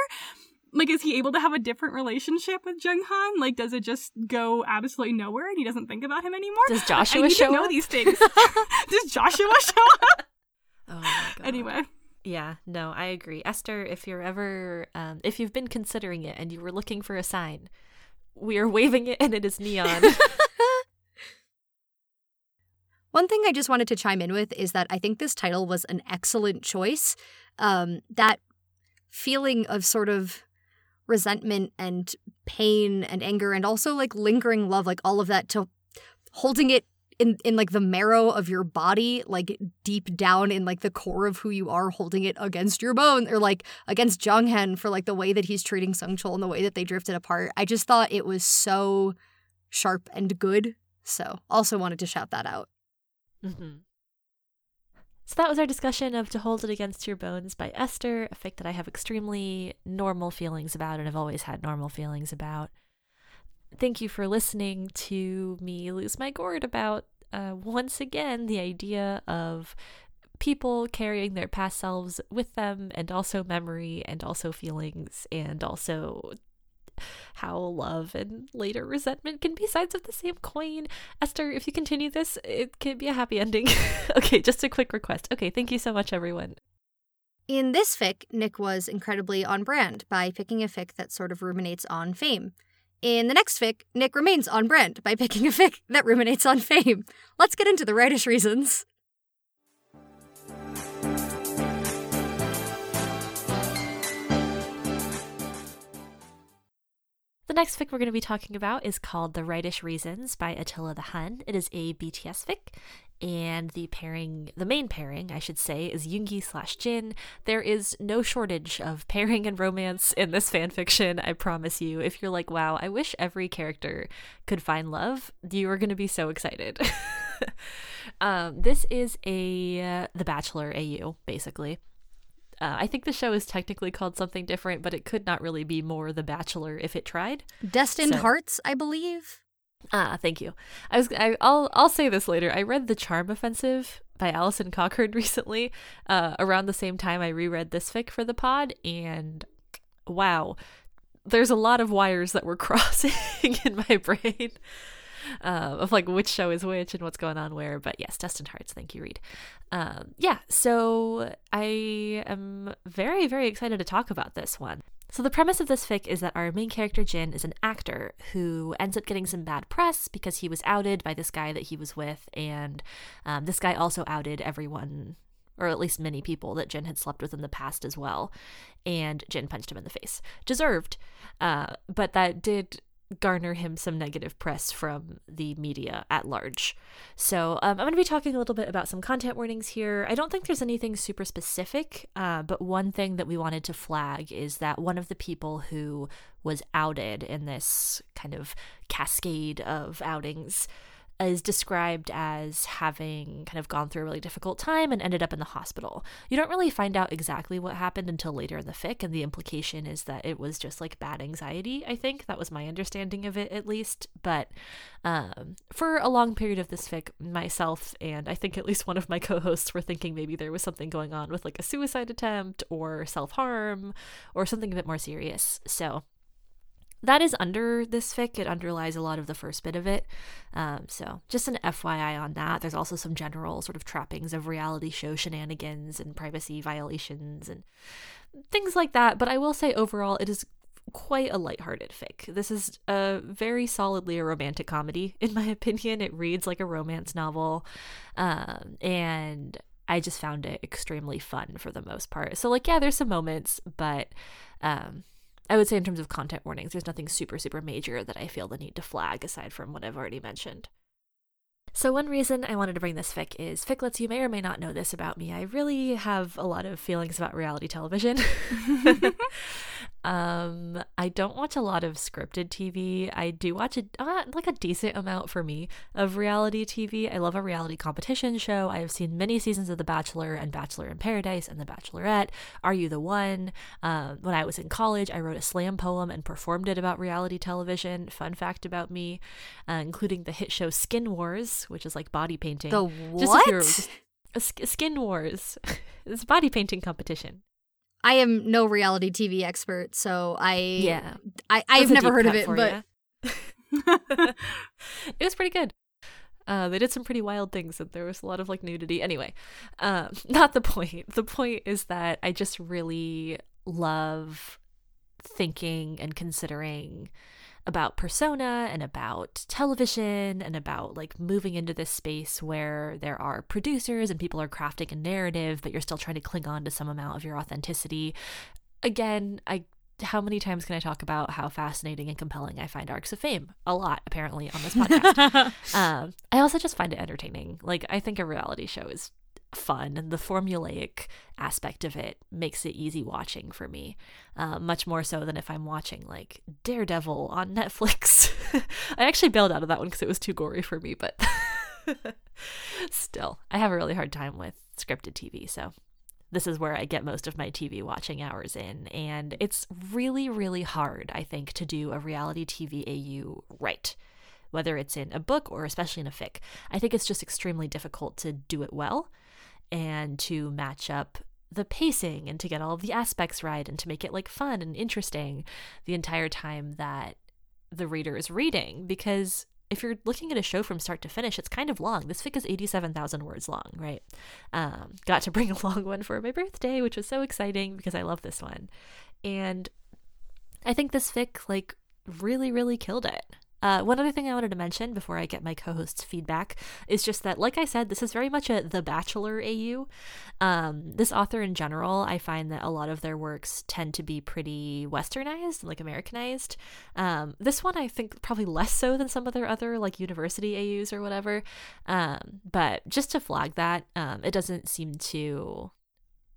Like, is he able to have a different relationship with Jeonghan? Like, does it just go absolutely nowhere and he doesn't think about him anymore? Does Joshua I need show to know up? These things. Does Joshua show up? Oh, my God. Anyway. Yeah, no, I agree. Esther, if you're ever, um, if you've been considering it and you were looking for a sign, we are waving it and it is neon. One thing I just wanted to chime in with is that I think this title was an excellent choice. Um, that feeling of sort of resentment and pain and anger and also like lingering love, like all of that, to holding it In, in like the marrow of your body, like deep down in like the core of who you are, holding it against your bone, or like against Jeonghan for like the way that he's treating Seungcheol and the way that they drifted apart. I just thought it was so sharp and good. So also wanted to shout that out. Mm-hmm. So that was our discussion of To Hold It Against Your Bones by Esther, a fic that I have extremely normal feelings about and have always had normal feelings about. Thank you for listening to me lose my gourd about, uh, once again, the idea of people carrying their past selves with them, and also memory, and also feelings, and also how love and later resentment can be sides of the same coin. Esther, if you continue this, it can be a happy ending. Okay, just a quick request. Okay, thank you so much, everyone. In this fic, Nick was incredibly on brand by picking a fic that sort of ruminates on fame. In the next fic, Nick remains on brand by picking a fic that ruminates on fame. Let's get into the Rightish Reasons. The next fic we're going to be talking about is called The Rightish Reasons by Attila the Hun. It is a B T S fic, and the pairing, the main pairing, I should say, is Yoongi slash Jin. There is no shortage of pairing and romance in this fanfiction, I promise you. If you're like, wow, I wish every character could find love, you are going to be so excited. um, this is a uh, The Bachelor A U, basically. Uh, I think the show is technically called something different, but it could not really be more The Bachelor if it tried. Destined so. Hearts, I believe. Ah, thank you. I was. I, I'll. I'll say this later. I read The Charm Offensive by Alison Cochran recently. Uh, around the same time, I reread this fic for the pod, and wow, there's a lot of wires that were crossing in my brain. Uh, of like which show is which and what's going on where. But yes, Destined Hearts. Thank you, Reed. Um, yeah, so I am very, very excited to talk about this one. So the premise of this fic is that our main character Jin is an actor who ends up getting some bad press because he was outed by this guy that he was with, and um, this guy also outed everyone, or at least many people, that Jin had slept with in the past as well, and Jin punched him in the face. Deserved. Uh, but that did garner him some negative press from the media at large. So um, I'm going to be talking a little bit about some content warnings here. I don't think there's anything super specific, uh, but one thing that we wanted to flag is that one of the people who was outed in this kind of cascade of outings is described as having kind of gone through a really difficult time and ended up in the hospital. You don't really find out exactly what happened until later in the fic, and the implication is that it was just like bad anxiety, I think. That was my understanding of it, at least. But um, for a long period of this fic, myself and I think at least one of my co-hosts were thinking maybe there was something going on with like a suicide attempt or self-harm or something a bit more serious. So that is under this fic. It underlies a lot of the first bit of it. Um, so just an F Y I on that. There's also some general sort of trappings of reality show shenanigans and privacy violations and things like that. But I will say overall, it is quite a lighthearted fic. This is a very solidly a romantic comedy, in my opinion. It reads like a romance novel. Um, and I just found it extremely fun for the most part. So like, yeah, there's some moments, but um I would say in terms of content warnings, there's nothing super, super major that I feel the need to flag aside from what I've already mentioned. So one reason I wanted to bring this fic is, ficklets, you may or may not know this about me. I really have a lot of feelings about reality television. um, I don't watch a lot of scripted T V. I do watch a, uh, like a decent amount for me of reality T V. I love a reality competition show. I have seen many seasons of The Bachelor and Bachelor in Paradise and The Bachelorette. Are You the One? Um, when I was in college, I wrote a slam poem and performed it about reality television. Fun fact about me, uh, including the hit show Skin Wars, which is like body painting. The what? Just just, uh, Skin Wars. It's a body painting competition. I am no reality T V expert, so I yeah I I've never heard of it, but it was pretty good. Uh, they did some pretty wild things, and there was a lot of like nudity. Anyway, um, not the point. The point is that I just really love thinking and considering about persona and about television and about like moving into this space where there are producers and people are crafting a narrative, but you're still trying to cling on to some amount of your authenticity. Again, I how many times can I talk about how fascinating and compelling I find Arcs of Fame? A lot, apparently, on this podcast. um, I also just find it entertaining. Like, I think a reality show is fun, and the formulaic aspect of it makes it easy watching for me, uh, much more so than if I'm watching like Daredevil on Netflix. I actually bailed out of that one because it was too gory for me, but still, I have a really hard time with scripted T V, so this is where I get most of my T V watching hours in. And it's really, really hard, I think, to do a reality T V A U right, whether it's in a book or especially in a fic. I think it's just extremely difficult to do it well and to match up the pacing and to get all of the aspects right and to make it like fun and interesting the entire time that the reader is reading. Because if you're looking at a show from start to finish, it's kind of long. This fic is eighty-seven thousand words long, right? Um, got to bring a long one for my birthday, which was so exciting because I love this one. And I think this fic, like, really, really killed it. Uh, one other thing I wanted to mention before I get my co-host's feedback is just that, like I said, this is very much a The Bachelor A U. Um, this author in general, I find that a lot of their works tend to be pretty westernized, like Americanized. Um, this one I think probably less so than some of their other like university A Us or whatever. Um, but just to flag that, um, it doesn't seem to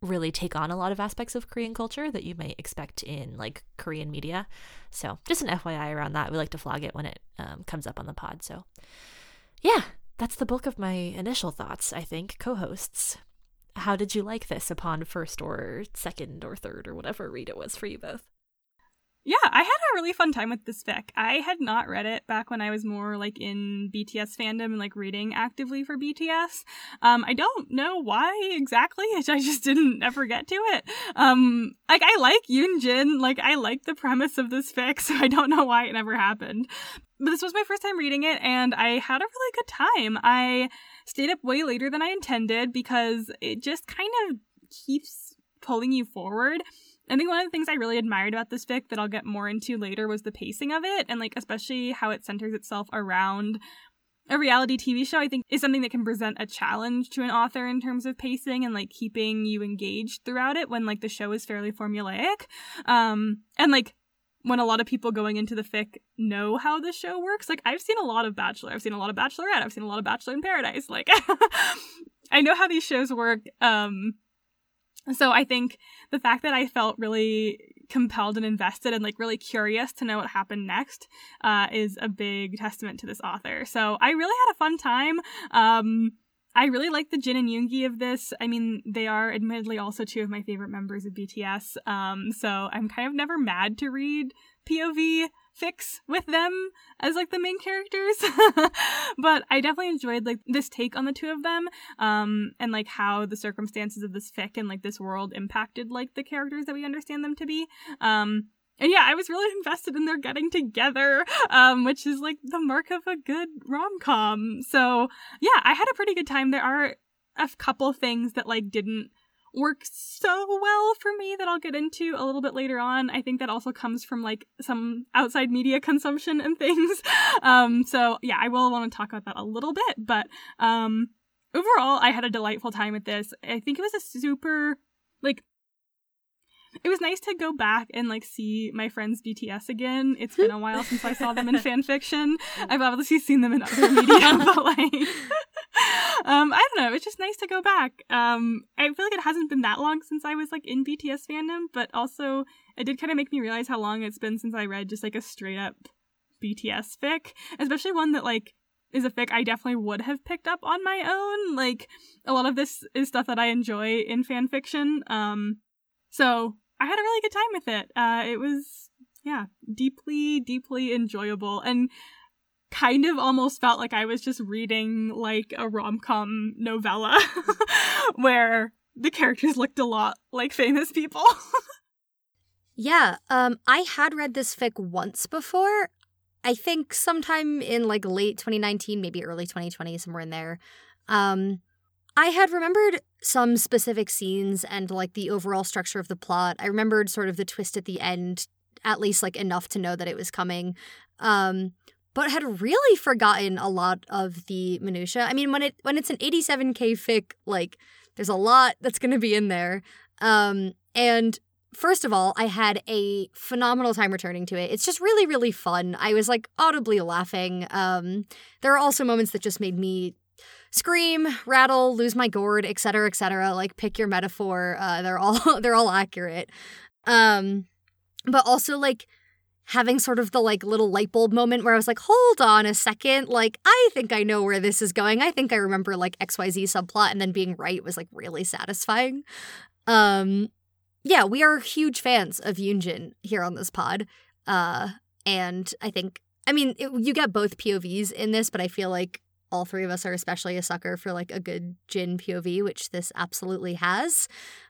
really take on a lot of aspects of Korean culture that you might expect in like Korean media. So just an F Y I around that. We like to flag it when it um, comes up on the pod. So yeah, that's the bulk of my initial thoughts, I think. Co-hosts, how did you like this upon first or second or third or whatever read it was for you both? Yeah, I had a really fun time with this fic. I had not read it back when I was more like in B T S fandom and like reading actively for B T S. Um, I don't know why exactly. I just didn't ever get to it. Um, like I like Yoonjin. Like I like the premise of this fic, so I don't know why it never happened. But this was my first time reading it, and I had a really good time. I stayed up way later than I intended because it just kind of keeps pulling you forward. I think one of the things I really admired about this fic that I'll get more into later was the pacing of it, and like especially how it centers itself around a reality T V show. I think is something that can present a challenge to an author in terms of pacing and like keeping you engaged throughout it when like the show is fairly formulaic, um, and like when a lot of people going into the fic know how the show works. Like I've seen a lot of Bachelor, I've seen a lot of Bachelorette, I've seen a lot of Bachelor in Paradise. Like I know how these shows work. Um, So I think the fact that I felt really compelled and invested and like really curious to know what happened next uh, is a big testament to this author. So I really had a fun time. Um, I really like the Jin and Yoongi of this. I mean, they are admittedly also two of my favorite members of B T S. Um, so I'm kind of never mad to read P O V fics with them as like the main characters. But I definitely enjoyed like this take on the two of them, um and like how the circumstances of this fic and like this world impacted like the characters that we understand them to be. Um and yeah, I was really invested in their getting together, um which is like the mark of a good rom-com. So yeah, I had a pretty good time. There are a couple things that like didn't work so well for me that I'll get into a little bit later on. I think that also comes from like some outside media consumption and things. Um, so yeah, I will want to talk about that a little bit, but um, overall I had a delightful time with this. I think it was a super, like, it was nice to go back and like see my friends B T S again. It's been a while since I saw them in fan fiction. I've obviously seen them in other media, but like um I don't know, it's just nice to go back. um I feel like it hasn't been that long since I was like in B T S fandom, but also it did kind of make me realize how long it's been since I read just like a straight up B T S fic, especially one that like is a fic I definitely would have picked up on my own. Like a lot of this is stuff that I enjoy in fan fiction. um so I had a really good time with it. Uh it was, yeah, deeply deeply enjoyable, and kind of almost felt like I was just reading like a rom-com novella where the characters looked a lot like famous people. Yeah, um, I had read this fic once before. I think sometime in like late twenty nineteen, maybe early twenty twenty, somewhere in there. Um, I had remembered some specific scenes and like the overall structure of the plot. I remembered sort of the twist at the end, at least like enough to know that it was coming. Um, but had really forgotten a lot of the minutia. I mean, when it when it's an eighty-seven K fic, like, there's a lot that's going to be in there. Um, and first of all, I had a phenomenal time returning to it. It's just really, really fun. I was, like, audibly laughing. Um, there are also moments that just made me scream, rattle, lose my gourd, et cetera, et cetera. Like, pick your metaphor. Uh, they're all they're all accurate. Um, but also, like, having sort of the, like, little light bulb moment where I was like, hold on a second, like, I think I know where this is going. I think I remember, like, X Y Z subplot, and then being right was, like, really satisfying. Um, yeah, we are huge fans of Yoonjin here on this pod. Uh, and I think, I mean, it, you get both P O Vs in this, but I feel like all three of us are especially a sucker for, like, a good Jin P O V, which this absolutely has.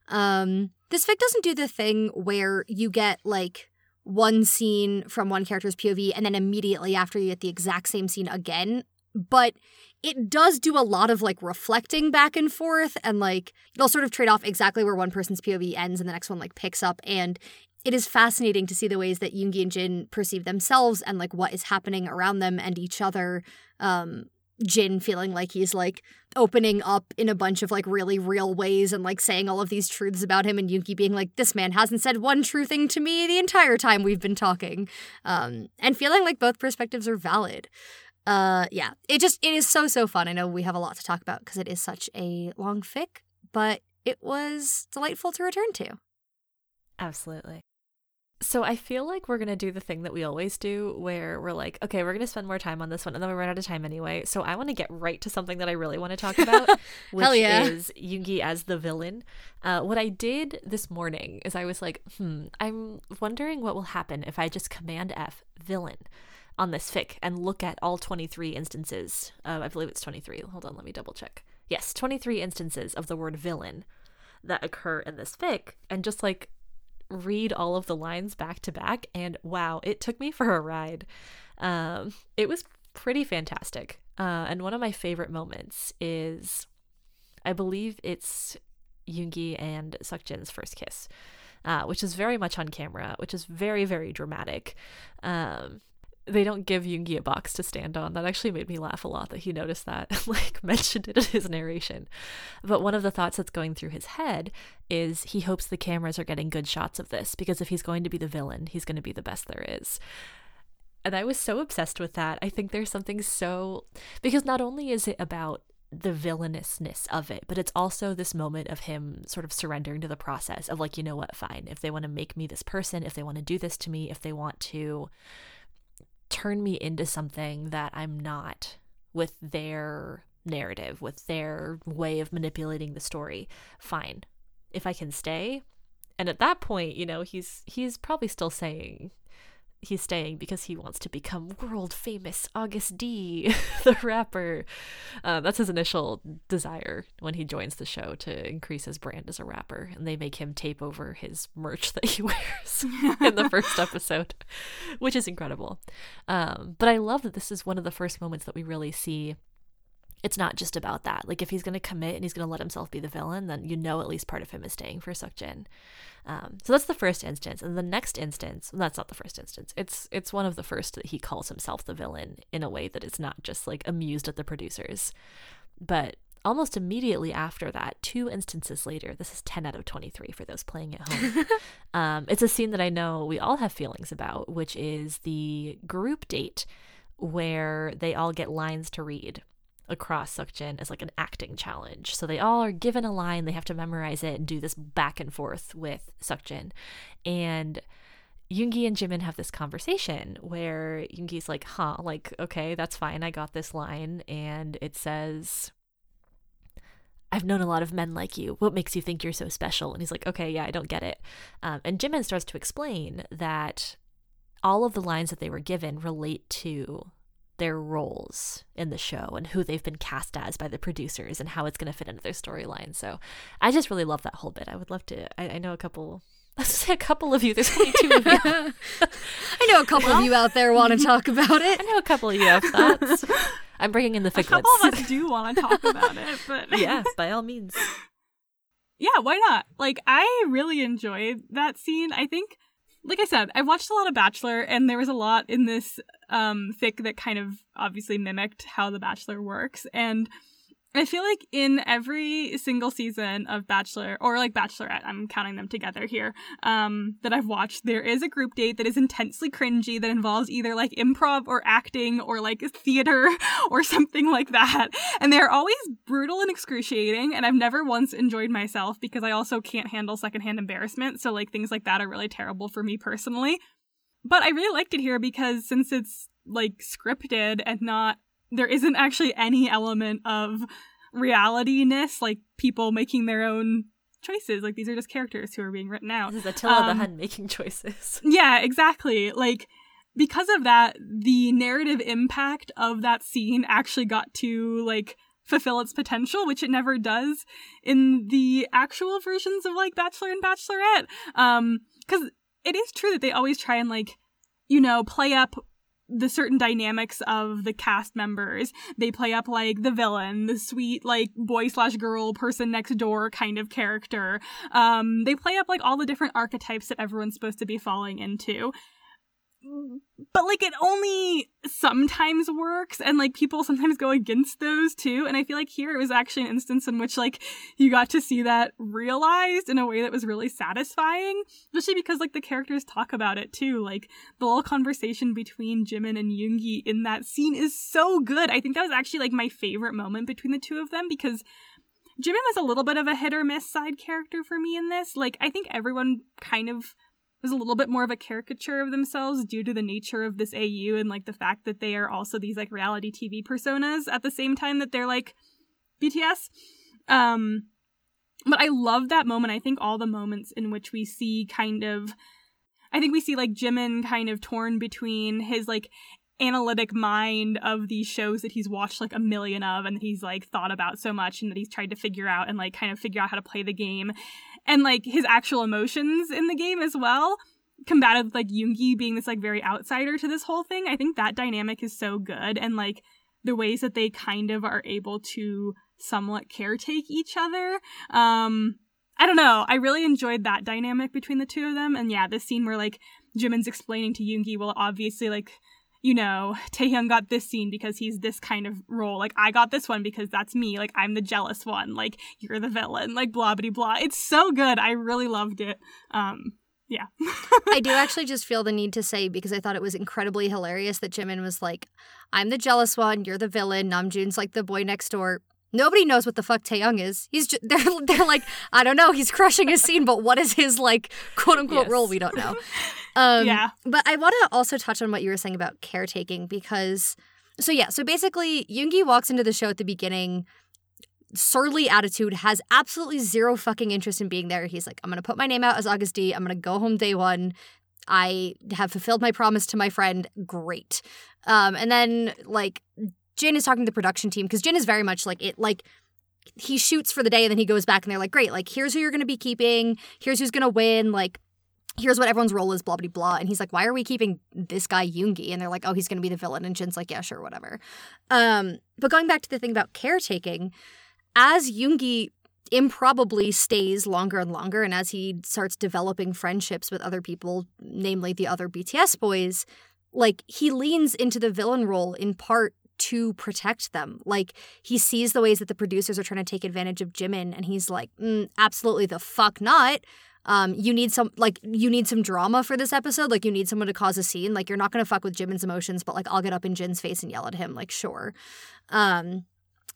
Um, this fic doesn't do the thing where you get, like, one scene from one character's P O V and then immediately after you get the exact same scene again. But it does do a lot of, like, reflecting back and forth, and, like, it'll sort of trade off exactly where one person's P O V ends and the next one, like, picks up. And it is fascinating to see the ways that Yoongi and Jin perceive themselves and, like, what is happening around them and each other. Um, Jin feeling like he's, like, opening up in a bunch of, like, really real ways and, like, saying all of these truths about him, and Yoongi being like, this man hasn't said one true thing to me the entire time we've been talking. Um, and feeling like both perspectives are valid. Uh, yeah, it just, it is so, so fun. I know we have a lot to talk about because it is such a long fic, but it was delightful to return to. Absolutely. So I feel like we're going to do the thing that we always do where we're like, okay, we're going to spend more time on this one, and then we run out of time anyway. So I want to get right to something that I really want to talk about, which Hell yeah. is Yoongi as the villain. Uh, what I did this morning is I was like, hmm, I'm wondering what will happen if I just command F villain on this fic and look at all twenty-three instances. Uh, I believe it's twenty-three. Hold on, let me double check. Yes, twenty-three instances of the word villain that occur in this fic, and just, like, read all of the lines back to back, and wow, it took me for a ride. Um, it was pretty fantastic. Uh, and one of my favorite moments is, I believe it's Yoongi and Seokjin's first kiss, uh, which is very much on camera, which is very, very dramatic. Um, they don't give Yoongi a box to stand on. That actually made me laugh a lot that he noticed that and, like, mentioned it in his narration. But one of the thoughts that's going through his head is he hopes the cameras are getting good shots of this, because if he's going to be the villain, he's going to be the best there is. And I was so obsessed with that. I think there's something so... because not only is it about the villainousness of it, but it's also this moment of him sort of surrendering to the process of, like, you know what, fine. If they want to make me this person, if they want to do this to me, if they want to... turn me into something that I'm not with their narrative, with their way of manipulating the story, fine, if I can stay. And at that point, you know, he's he's probably still saying he's staying because he wants to become world famous August D, the rapper. Uh, that's his initial desire when he joins the show, to increase his brand as a rapper, and they make him tape over his merch that he wears in the first episode, which is incredible. Um, but I love that this is one of the first moments that we really see it's not just about that. Like, if he's going to commit and he's going to let himself be the villain, then you know at least part of him is staying for Seokjin. Um, so that's the first instance. And the next instance, well, that's not the first instance. It's it's one of the first that he calls himself the villain in a way that it's not just, like, amused at the producers. But almost immediately after that, two instances later, this is ten out of twenty-three for those playing at home. um, it's a scene that I know we all have feelings about, which is the group date where they all get lines to read across Seokjin as, like, an acting challenge. So they all are given a line, they have to memorize it and do this back and forth with Seokjin. And Yoongi and Jimin have this conversation where Yoongi's like, huh, like, okay, that's fine, I got this line. And it says, I've known a lot of men like you. What makes you think you're so special? And he's like, okay, yeah, I don't get it. Um, and Jimin starts to explain that all of the lines that they were given relate to their roles in the show and who they've been cast as by the producers and how it's going to fit into their storyline. So I just really love that whole bit. I would love to, I, I know a couple, I was going to say a couple of you, there's only two of you. I know a couple well, of you out there want to talk about it. I know a couple of you have thoughts. I'm bringing in the ficklets. A couple of us do want to talk about it, but. Yeah, by all means. Yeah, why not? Like, I really enjoyed that scene. I think, like I said, I've watched a lot of Bachelor, and there was a lot in this um, fic that kind of obviously mimicked how The Bachelor works. And I feel like in every single season of Bachelor, or like Bachelorette, I'm counting them together here, um, that I've watched, there is a group date that is intensely cringy, that involves either like improv or acting or like theater or something like that. And they're always brutal and excruciating. And I've never once enjoyed myself, because I also can't handle secondhand embarrassment. So like things like that are really terrible for me personally. But I really liked it here, because since it's like scripted and not, there isn't actually any element of reality-ness, like people making their own choices. Like, these are just characters who are being written out. This is Attila um, the Hun making choices. Yeah, exactly. Like, because of that, the narrative impact of that scene actually got to, like, fulfill its potential, which it never does in the actual versions of, like, Bachelor and Bachelorette. Um, because it is true that they always try and, like, you know, play up the certain dynamics of the cast members. They play up, like, the villain, the sweet, like, boy slash girl person next door kind of character. Um, they play up, like, all the different archetypes that everyone's supposed to be falling into. But, like, it only sometimes works, and, like, people sometimes go against those too. And I feel like here it was actually an instance in which, like, you got to see that realized in a way that was really satisfying, especially because, like, the characters talk about it too. Like, the little conversation between Jimin and Yoongi in that scene is so good. I think that was actually, like, my favorite moment between the two of them, because Jimin was a little bit of a hit or miss side character for me in this. Like, I think everyone kind of was a little bit more of a caricature of themselves due to the nature of this A U and, like, the fact that they are also these, like, reality T V personas at the same time that they're, like, B T S. Um, but I love that moment. I think all the moments in which we see kind of, I think we see, like, Jimin kind of torn between his, like, analytic mind of these shows that he's watched, like, a million of, and that he's, like, thought about so much, and that he's tried to figure out and, like, kind of figure out how to play the game, and, like, his actual emotions in the game as well, combated with, like, Yoongi being this, like, very outsider to this whole thing. I think that dynamic is so good, and, like, the ways that they kind of are able to somewhat caretake each other. um I don't know, I really enjoyed that dynamic between the two of them. And yeah, this scene where, like, Jimin's explaining to Yoongi, well, obviously, like, you know, Taehyung got this scene because he's this kind of role. Like, I got this one because that's me. Like, I'm the jealous one. Like, you're the villain. Like, blah, blah, blah. It's so good. I really loved it. Um, yeah. I do actually just feel the need to say, because I thought it was incredibly hilarious that Jimin was like, I'm the jealous one. You're the villain. Namjoon's like the boy next door. Nobody knows what the fuck Taehyung is. He's just, they're, they're like, I don't know. He's crushing his scene, but what is his, like, quote unquote yes. role? We don't know. Um, yeah. But I want to also touch on what you were saying about caretaking, because, so yeah, so basically Yoongi walks into the show at the beginning, surly attitude, has absolutely zero fucking interest in being there. He's like, I'm going to put my name out as August D. I'm going to go home day one. I have fulfilled my promise to my friend. Great. Um, and then, like, Jin is talking to the production team, because Jin is very much like it, like, he shoots for the day and then he goes back and they're like, great, like, here's who you're going to be keeping. Here's who's going to win. Like, here's what everyone's role is, blah, blah, blah. And he's like, why are we keeping this guy Yoongi? And they're like, oh, he's going to be the villain. And Jin's like, yeah, sure, whatever. Um, but going back to the thing about caretaking, as Yoongi improbably stays longer and longer, and as he starts developing friendships with other people, namely the other B T S boys, like, he leans into the villain role in part to protect them. Like, he sees the ways that the producers are trying to take advantage of Jimin, and he's like, mm, absolutely the fuck not. Um, you need some, like, you need some drama for this episode. Like, you need someone to cause a scene. Like, you're not gonna fuck with Jimin's emotions, but, like, I'll get up in Jin's face and yell at him. Like, sure. Um,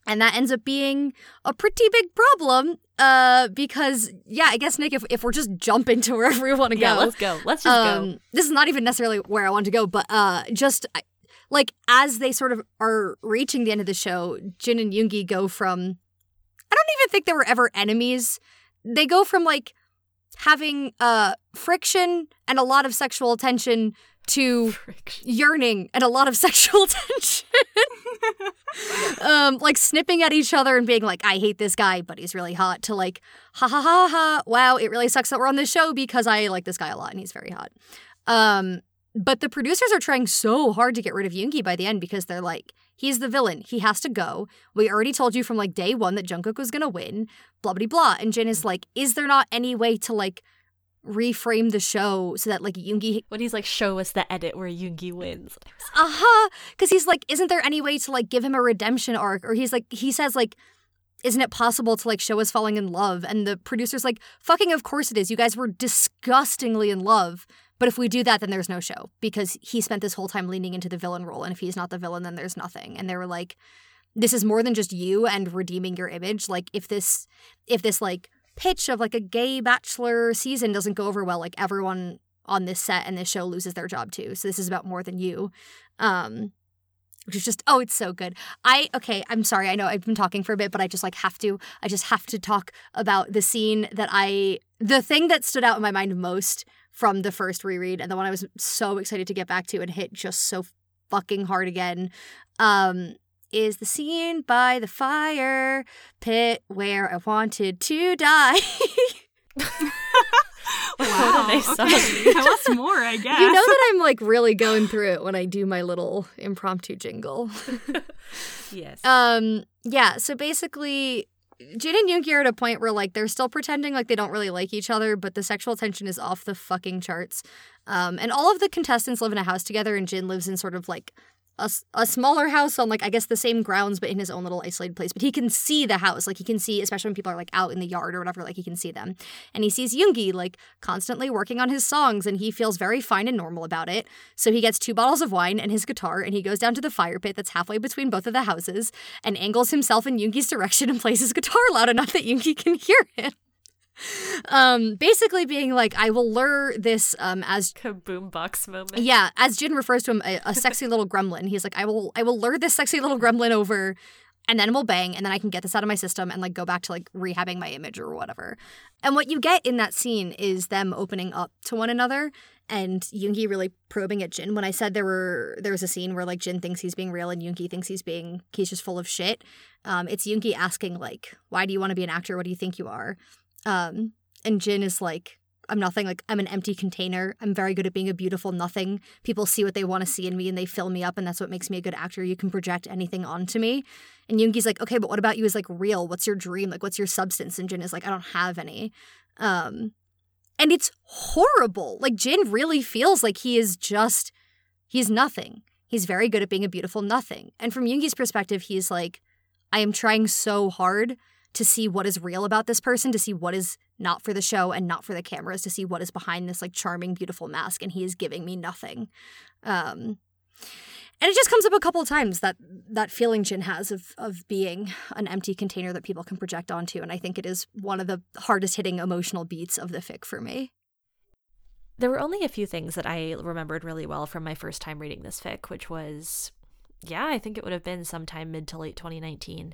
and that ends up being a pretty big problem. Uh, because, yeah, I guess, Nick, if if we're just jumping to wherever we want to yeah, go, let's go. Let's just um, go. This is not even necessarily where I want to go, but uh, just. I, Like, as they sort of are reaching the end of the show, Jin and Yoongi go from, I don't even think they were ever enemies. They go from, like, having uh, friction and a lot of sexual tension to friction. Yearning and a lot of sexual tension. um, like, snipping at each other and being like, I hate this guy, but he's really hot, to, like, ha ha ha ha, wow, it really sucks that we're on this show because I like this guy a lot and he's very hot. Um... But the producers are trying so hard to get rid of Yoongi by the end, because they're like, he's the villain. He has to go. We already told you from, like, day one that Jungkook was going to win, blah, blah, blah. And Jin is like, is there not any way to, like, reframe the show so that, like, Yoongi... When he's like, show us the edit where Yoongi wins. Uh-huh. Because he's like, isn't there any way to, like, give him a redemption arc? Or he's like, he says, like, isn't it possible to, like, show us falling in love? And the producer's like, fucking of course it is. You guys were disgustingly in love. But if we do that, then there's no show, because he spent this whole time leaning into the villain role. And if he's not the villain, then there's nothing. And they were like, this is more than just you and redeeming your image. Like, if this, if this like, pitch of, like, a gay bachelor season doesn't go over well, like, everyone on this set and this show loses their job too. So this is about more than you. Um, which is just, oh, it's so good. I, okay, I'm sorry. I know I've been talking for a bit, but I just like have to, I just have to talk about the scene that I, the thing that stood out in my mind most from the first reread and the one I was so excited to get back to and hit just so fucking hard again, um, is the scene by the fire pit where I wanted to die. Wow. Okay. Tell us more, I guess. You know that I'm like really going through it when I do my little impromptu jingle. Yes. Um. Yeah. So basically, Jin and Yoongi are at a point where like they're still pretending like they don't really like each other, but the sexual tension is off the fucking charts. Um. And all of the contestants live in a house together, and Jin lives in sort of like a, a smaller house on like I guess the same grounds, but in his own little isolated place. But he can see the house, like he can see, especially when people are like out in the yard or whatever, like he can see them. And he sees Yoongi like constantly working on his songs, and he feels very fine and normal about it. So he gets two bottles of wine and his guitar, and he goes down to the fire pit that's halfway between both of the houses and angles himself in Yoongi's direction and plays his guitar loud enough that Yoongi can hear him. Um, basically being like, I will lure this um, as Kaboombox moment. Yeah, as Jin refers to him, a, a sexy little gremlin. He's like, I will, I will lure this sexy little gremlin over, and then we'll bang, and then I can get this out of my system and like go back to like rehabbing my image or whatever. And what you get in that scene is them opening up to one another. And Yoongi really probing at Jin. When I said there were there was a scene where like Jin thinks he's being real and Yoongi thinks he's being he's just full of shit. Um, it's Yoongi asking like, why do you want to be an actor? What do you think you are? Um, and Jin is like, I'm nothing. Like, I'm an empty container. I'm very good at being a beautiful nothing. People see what they want to see in me and they fill me up, and that's what makes me a good actor. You can project anything onto me. And Yoongi's like, okay, but what about you is like real? What's your dream? Like, what's your substance? And Jin is like, I don't have any. Um, and it's horrible. Like, Jin really feels like he is just, he's nothing. He's very good at being a beautiful nothing. And from Yoongi's perspective, he's like, I am trying so hard to see what is real about this person, to see what is not for the show and not for the cameras, to see what is behind this, like, charming, beautiful mask, and he is giving me nothing. Um, and it just comes up a couple of times, that that feeling Jin has of of being an empty container that people can project onto, and I think it is one of the hardest-hitting emotional beats of the fic for me. There were only a few things that I remembered really well from my first time reading this fic, which was, yeah, I think it would have been sometime mid to late twenty nineteen.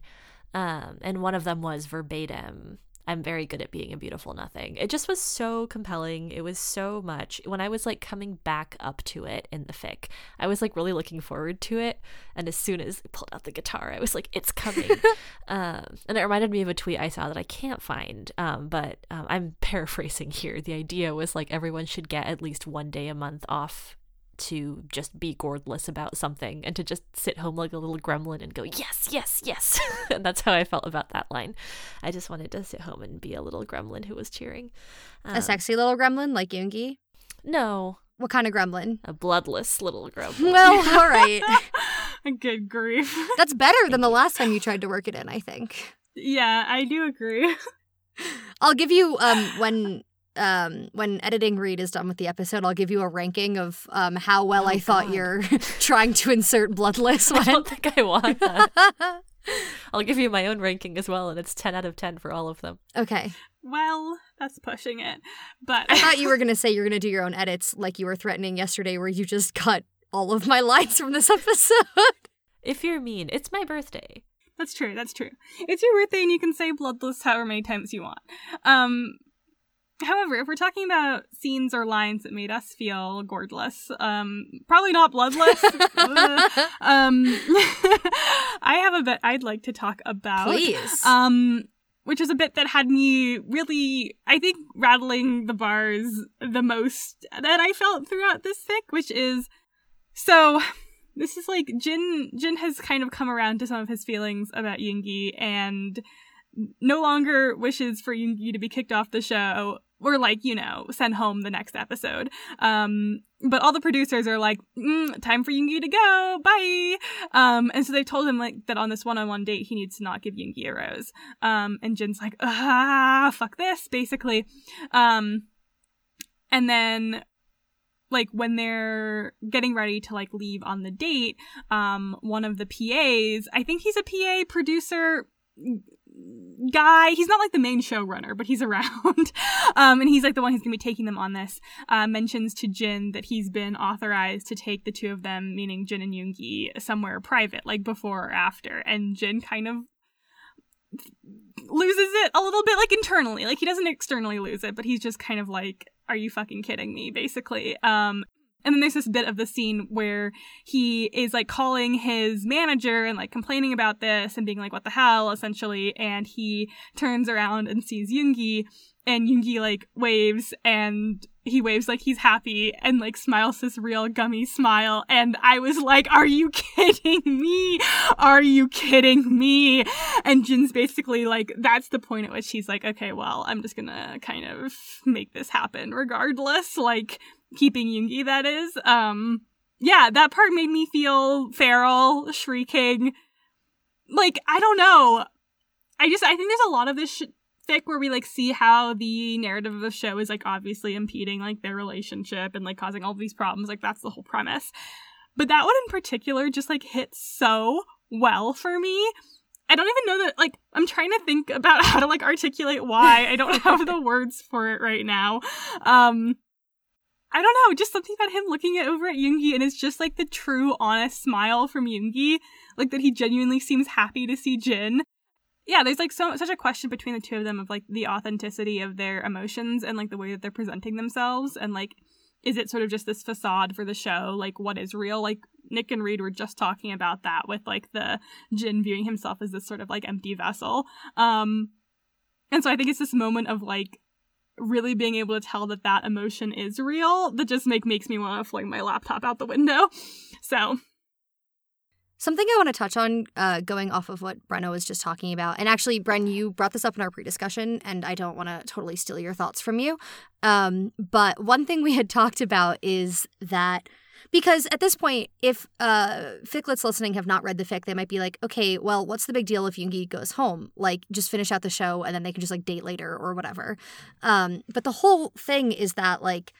Um, and one of them was verbatim, I'm very good at being a beautiful nothing. It just was so compelling. It was so much. When I was like coming back up to it in the fic, I was like really looking forward to it. And as soon as I pulled out the guitar, I was like, it's coming. um, and it reminded me of a tweet I saw that I can't find. Um, but um, I'm paraphrasing here. The idea was like everyone should get at least one day a month off to just be gourdless about something and to just sit home like a little gremlin and go, yes, yes, yes. And that's how I felt about that line. I just wanted to sit home and be a little gremlin who was cheering. Um, a sexy little gremlin like Yoongi? No. What kind of gremlin? A bloodless little gremlin. Well, all right. Good grief. That's better than the last time you tried to work it in, I think. Yeah, I do agree. I'll give you um when... Um, when editing read is done with the episode, I'll give you a ranking of um, how well oh, I God. thought you're trying to insert bloodless. When... I don't think I want that. I'll give you my own ranking as well, and it's ten out of ten for all of them. Okay. Well, that's pushing it. But I thought you were going to say you're going to do your own edits like you were threatening yesterday where you just cut all of my lines from this episode. If you're mean, it's my birthday. That's true, that's true. It's your birthday and you can say bloodless however many times you want. Um... However, if we're talking about scenes or lines that made us feel gourdless, um, probably not bloodless. um, I have a bit I'd like to talk about. Please. Um, which is a bit that had me really, I think, rattling the bars the most that I felt throughout this fic, which is, so this is like, Jin, Jin has kind of come around to some of his feelings about Yoongi and no longer wishes for Yoongi to be kicked off the show or, like, you know, sent home the next episode. Um, but all the producers are like, mm, time for Yoongi to go. Bye. Um, and so they've told him, like, that on this one-on-one date, he needs to not give Yoongi a rose. Um, and Jin's like, ah, fuck this, basically. Um, and then... like when they're getting ready to like leave on the date, um, one of the P As, I think he's a P A producer, guy. He's not like the main showrunner, but he's around. um, and he's like the one who's going to be taking them on this. Uh, mentions to Jin that he's been authorized to take the two of them, meaning Jin and Yoongi, somewhere private, like before or after. And Jin kind of loses it a little bit, like internally. Like he doesn't externally lose it, but he's just kind of like, are you fucking kidding me, basically. Um, and then there's this bit of the scene where he is like calling his manager and like complaining about this and being like, what the hell, essentially. And he turns around and sees Yoongi, and Yoongi like waves, and he waves like he's happy and like smiles this real gummy smile. And I was like, are you kidding me? Are you kidding me? And Jin's basically like, that's the point at which she's like, okay, well, I'm just gonna kind of make this happen regardless. Like, keeping Yoongi, that is. Um, yeah, that part made me feel feral, shrieking. Like, I don't know. I just, I think there's a lot of this sh- fic where we, like, see how the narrative of the show is, like, obviously impeding, like, their relationship and, like, causing all these problems. Like, that's the whole premise. But that one in particular just, like, hit so well for me. I don't even know that, like, I'm trying to think about how to, like, articulate why. I don't have the words for it right now. Um... I don't know, just something about him looking at, over at Yoongi, and it's just, like, the true, honest smile from Yoongi. Like, that he genuinely seems happy to see Jin. Yeah, there's, like, so such a question between the two of them of, like, the authenticity of their emotions and, like, the way that they're presenting themselves. And, like, is it sort of just this facade for the show? Like, what is real? Like, Nick and Reed were just talking about that with, like, the Jin viewing himself as this sort of, like, empty vessel. Um, and so I think it's this moment of, like, really being able to tell that that emotion is real that just make makes me want to fling my laptop out the window. So something I want to touch on, uh, going off of what Brenna was just talking about, and actually, Bren, you brought this up in our pre-discussion, and I don't want to totally steal your thoughts from you, um, but one thing we had talked about is that, because at this point, if uh, ficlets listening have not read the fic, they might be like, okay, well, what's the big deal if Yoongi goes home? Like, just finish out the show and then they can just, like, date later or whatever. Um, but the whole thing is that, like,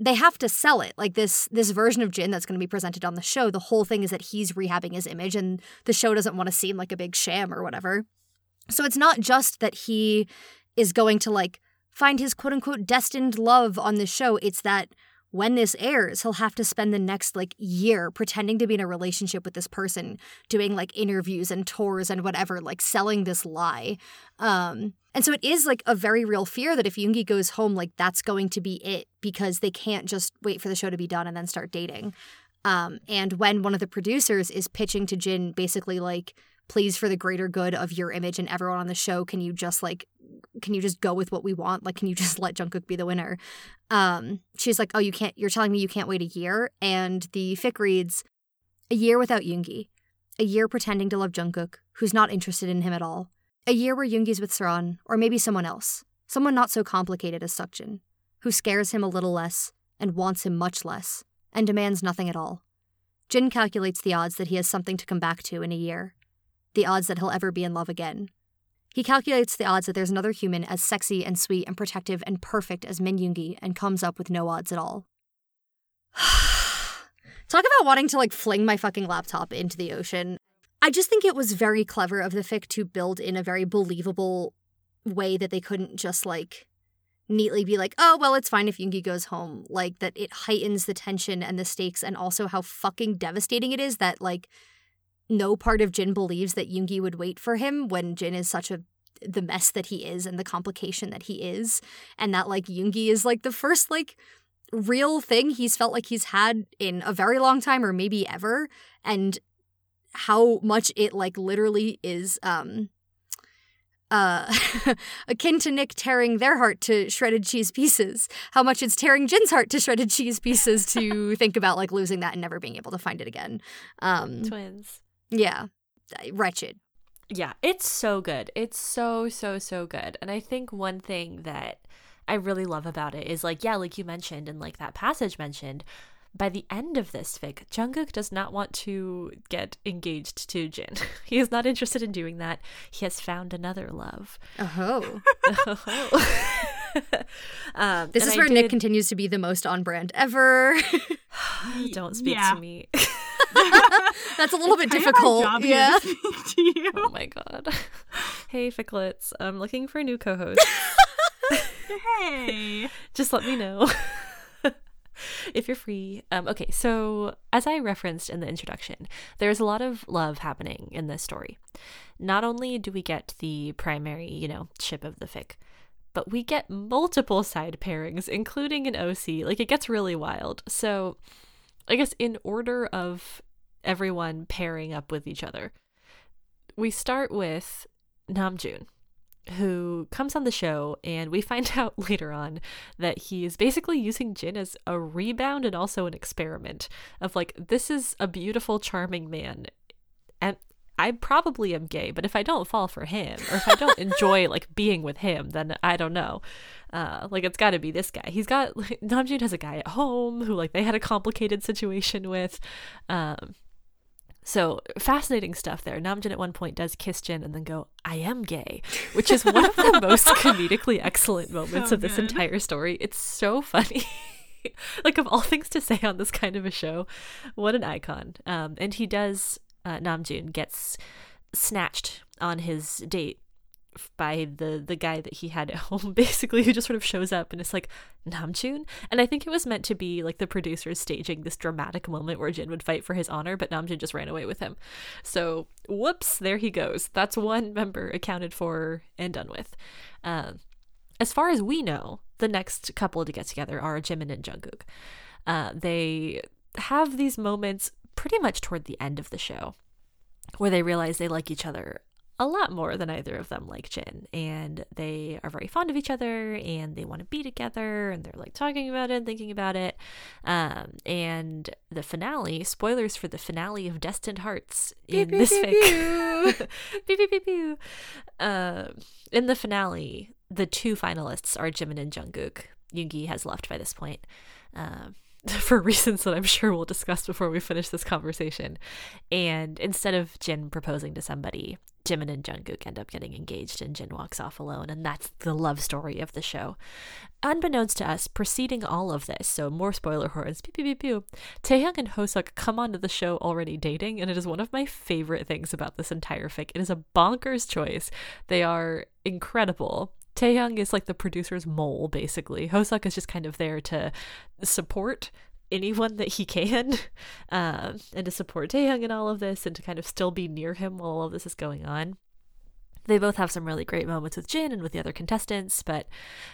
they have to sell it. Like, this this version of Jin that's going to be presented on the show, the whole thing is that he's rehabbing his image and the show doesn't want to seem like a big sham or whatever. So it's not just that he is going to, like, find his quote-unquote destined love on the show. It's that when this airs, he'll have to spend the next, like, year pretending to be in a relationship with this person, doing, like, interviews and tours and whatever, like, selling this lie. Um, and so it is, like, a very real fear that if Yoongi goes home, like, that's going to be it, because they can't just wait for the show to be done and then start dating. Um, and when one of the producers is pitching to Jin basically, like, please, for the greater good of your image and everyone on the show, can you just, like, can you just go with what we want? Like, can you just let Jungkook be the winner? Um, she's like, oh, you can't, you're telling me you can't wait a year? And the fic reads, a year without Yoongi, a year pretending to love Jungkook, who's not interested in him at all, a year where Yoongi's with Saran, or maybe someone else, someone not so complicated as Seokjin, who scares him a little less and wants him much less and demands nothing at all. Jin calculates the odds that he has something to come back to in a year, the odds that he'll ever be in love again. He calculates the odds that there's another human as sexy and sweet and protective and perfect as Min Yoongi, and comes up with no odds at all. Talk about wanting to, like, fling my fucking laptop into the ocean. I just think it was very clever of the fic to build in a very believable way that they couldn't just, like, neatly be like, oh, well, it's fine if Yoongi goes home. Like, that it heightens the tension and the stakes, and also how fucking devastating it is that, like, no part of Jin believes that Yoongi would wait for him when Jin is such a the mess that he is and the complication that he is, and that, like, Yoongi is, like, the first, like, real thing he's felt like he's had in a very long time, or maybe ever, and how much it, like, literally is um uh akin to Nick tearing their heart to shredded cheese pieces, how much it's tearing Jin's heart to shredded cheese pieces to think about, like, losing that and never being able to find it again. Um, Twins. Yeah. Wretched. Yeah. It's so good. It's so, so, so good. And I think one thing that I really love about it is, like, yeah, like you mentioned, and like that passage mentioned, by the end of this fic, Jungkook does not want to get engaged to Jin. He is not interested in doing that. He has found another love. Oh. Oh. um, this is where I Nick did... continues to be the most on brand ever. Don't speak yeah. to me. That's a little bit difficult. Yeah. To to you. Oh my god. Hey, Ficklets, I'm looking for a new co-host. Hey! Just let me know if you're free. Um, okay, so as I referenced in the introduction, there's a lot of love happening in this story. Not only do we get the primary, you know, ship of the fic, but we get multiple side pairings, including an O C. Like, it gets really wild. So I guess in order of everyone pairing up with each other, we start with Namjoon, who comes on the show, and we find out later on that he is basically using Jin as a rebound and also an experiment of, like, this is a beautiful, charming man, and I probably am gay, but if I don't fall for him, or if I don't enjoy, like, being with him, then I don't know. Uh, like, it's gotta be this guy. He's got, like, Namjoon has a guy at home who, like, they had a complicated situation with. Um, so, fascinating stuff there. Namjoon at one point does kiss Jin and then go, I am gay, which is one of the most comedically excellent moments so of this good. entire story. It's so funny. Like, of all things to say on this kind of a show, what an icon. Um, and he does... Uh, Namjoon gets snatched on his date by the the guy that he had at home, basically, who just sort of shows up and it's like, Namjoon? And I think it was meant to be like the producers staging this dramatic moment where Jin would fight for his honor, but Namjoon just ran away with him. So whoops, there he goes. That's one member accounted for and done with. Um, as far as we know, the next couple to get together are Jimin and Jungkook. Uh, they have these moments pretty much toward the end of the show where they realize they like each other a lot more than either of them like Jin, and they are very fond of each other and they want to be together, and they're like talking about it and thinking about it. Um, and the finale, spoilers for the finale of Destined Hearts in pew, this fic. Pew, pew, pew, pew. Uh, in the finale, the two finalists are Jimin and Jungkook. Yoongi has left by this point. Um, for reasons that I'm sure we'll discuss before we finish this conversation. And instead of Jin proposing to somebody, Jimin and Jungkook end up getting engaged and Jin walks off alone. And that's the love story of the show. Unbeknownst to us, preceding all of this, so more spoiler horrors, pew, pew, pew, pew, Taehyung and Hoseok come onto the show already dating, and it is one of my favorite things about this entire fic. It is a bonkers choice. They are incredible. Taehyung is like the producer's mole, basically. Hoseok is just kind of there to support anyone that he can, uh, and to support Taehyung in all of this, and to kind of still be near him while all of this is going on. They both have some really great moments with Jin and with the other contestants, but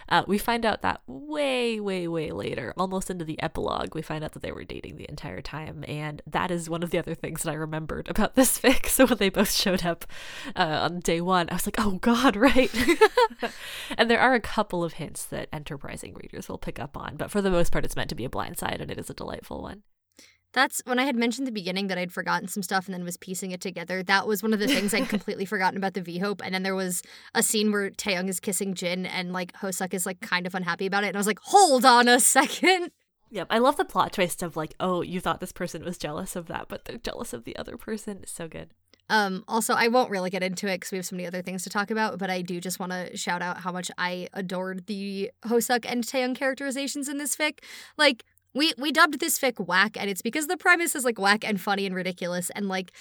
uh, we find out that way, way, way later, almost into the epilogue, we find out that they were dating the entire time, and that is one of the other things that I remembered about this fic. So when they both showed up uh, on day one, I was like, oh god, right? And there are a couple of hints that enterprising readers will pick up on, but for the most part, it's meant to be a blindside, and it is a delightful one. That's when I had mentioned at the beginning that I'd forgotten some stuff and then was piecing it together. That was one of the things I'd completely forgotten about the V-Hope. And then there was a scene where Taehyung is kissing Jin and, like, Hoseok is, like, kind of unhappy about it. And I was like, hold on a second. Yep. I love the plot twist of, like, oh, you thought this person was jealous of that, but they're jealous of the other person. It's so good. Um, also, I won't really get into it because we have so many other things to talk about, but I do just want to shout out how much I adored the Hoseok and Taehyung characterizations in this fic. Like... We we dubbed this fic whack, and it's because the premise is, like, whack and funny and ridiculous, and, like,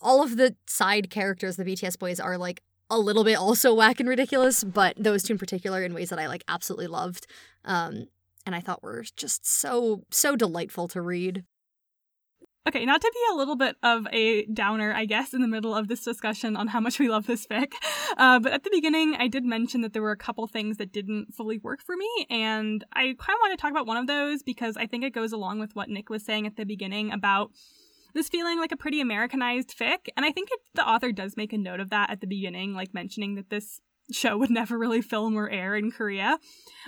all of the side characters, the B T S boys, are, like, a little bit also whack and ridiculous, but those two in particular in ways that I, like, absolutely loved, um, and I thought were just so, so delightful to read. Okay, not to be a little bit of a downer, I guess, in the middle of this discussion on how much we love this fic, uh, but at the beginning I did mention that there were a couple things that didn't fully work for me, and I kind of want to talk about one of those because I think it goes along with what Nick was saying at the beginning about this feeling like a pretty Americanized fic, and I think it, the author does make a note of that at the beginning, like mentioning that this show would never really film or air in Korea.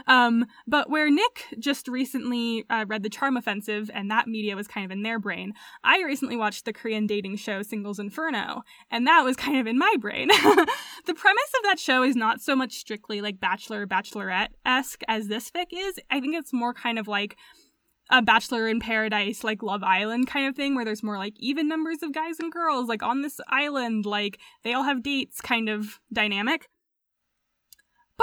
Um, but where Nick just recently uh, read The Charm Offensive, and that media was kind of in their brain, I recently watched the Korean dating show Singles Inferno, and that was kind of in my brain. The premise of that show is not so much strictly like Bachelor, Bachelorette-esque as this fic is. I think it's more kind of like a Bachelor in Paradise, like Love Island kind of thing, where there's more like even numbers of guys and girls, like on this island, like they all have dates kind of dynamic.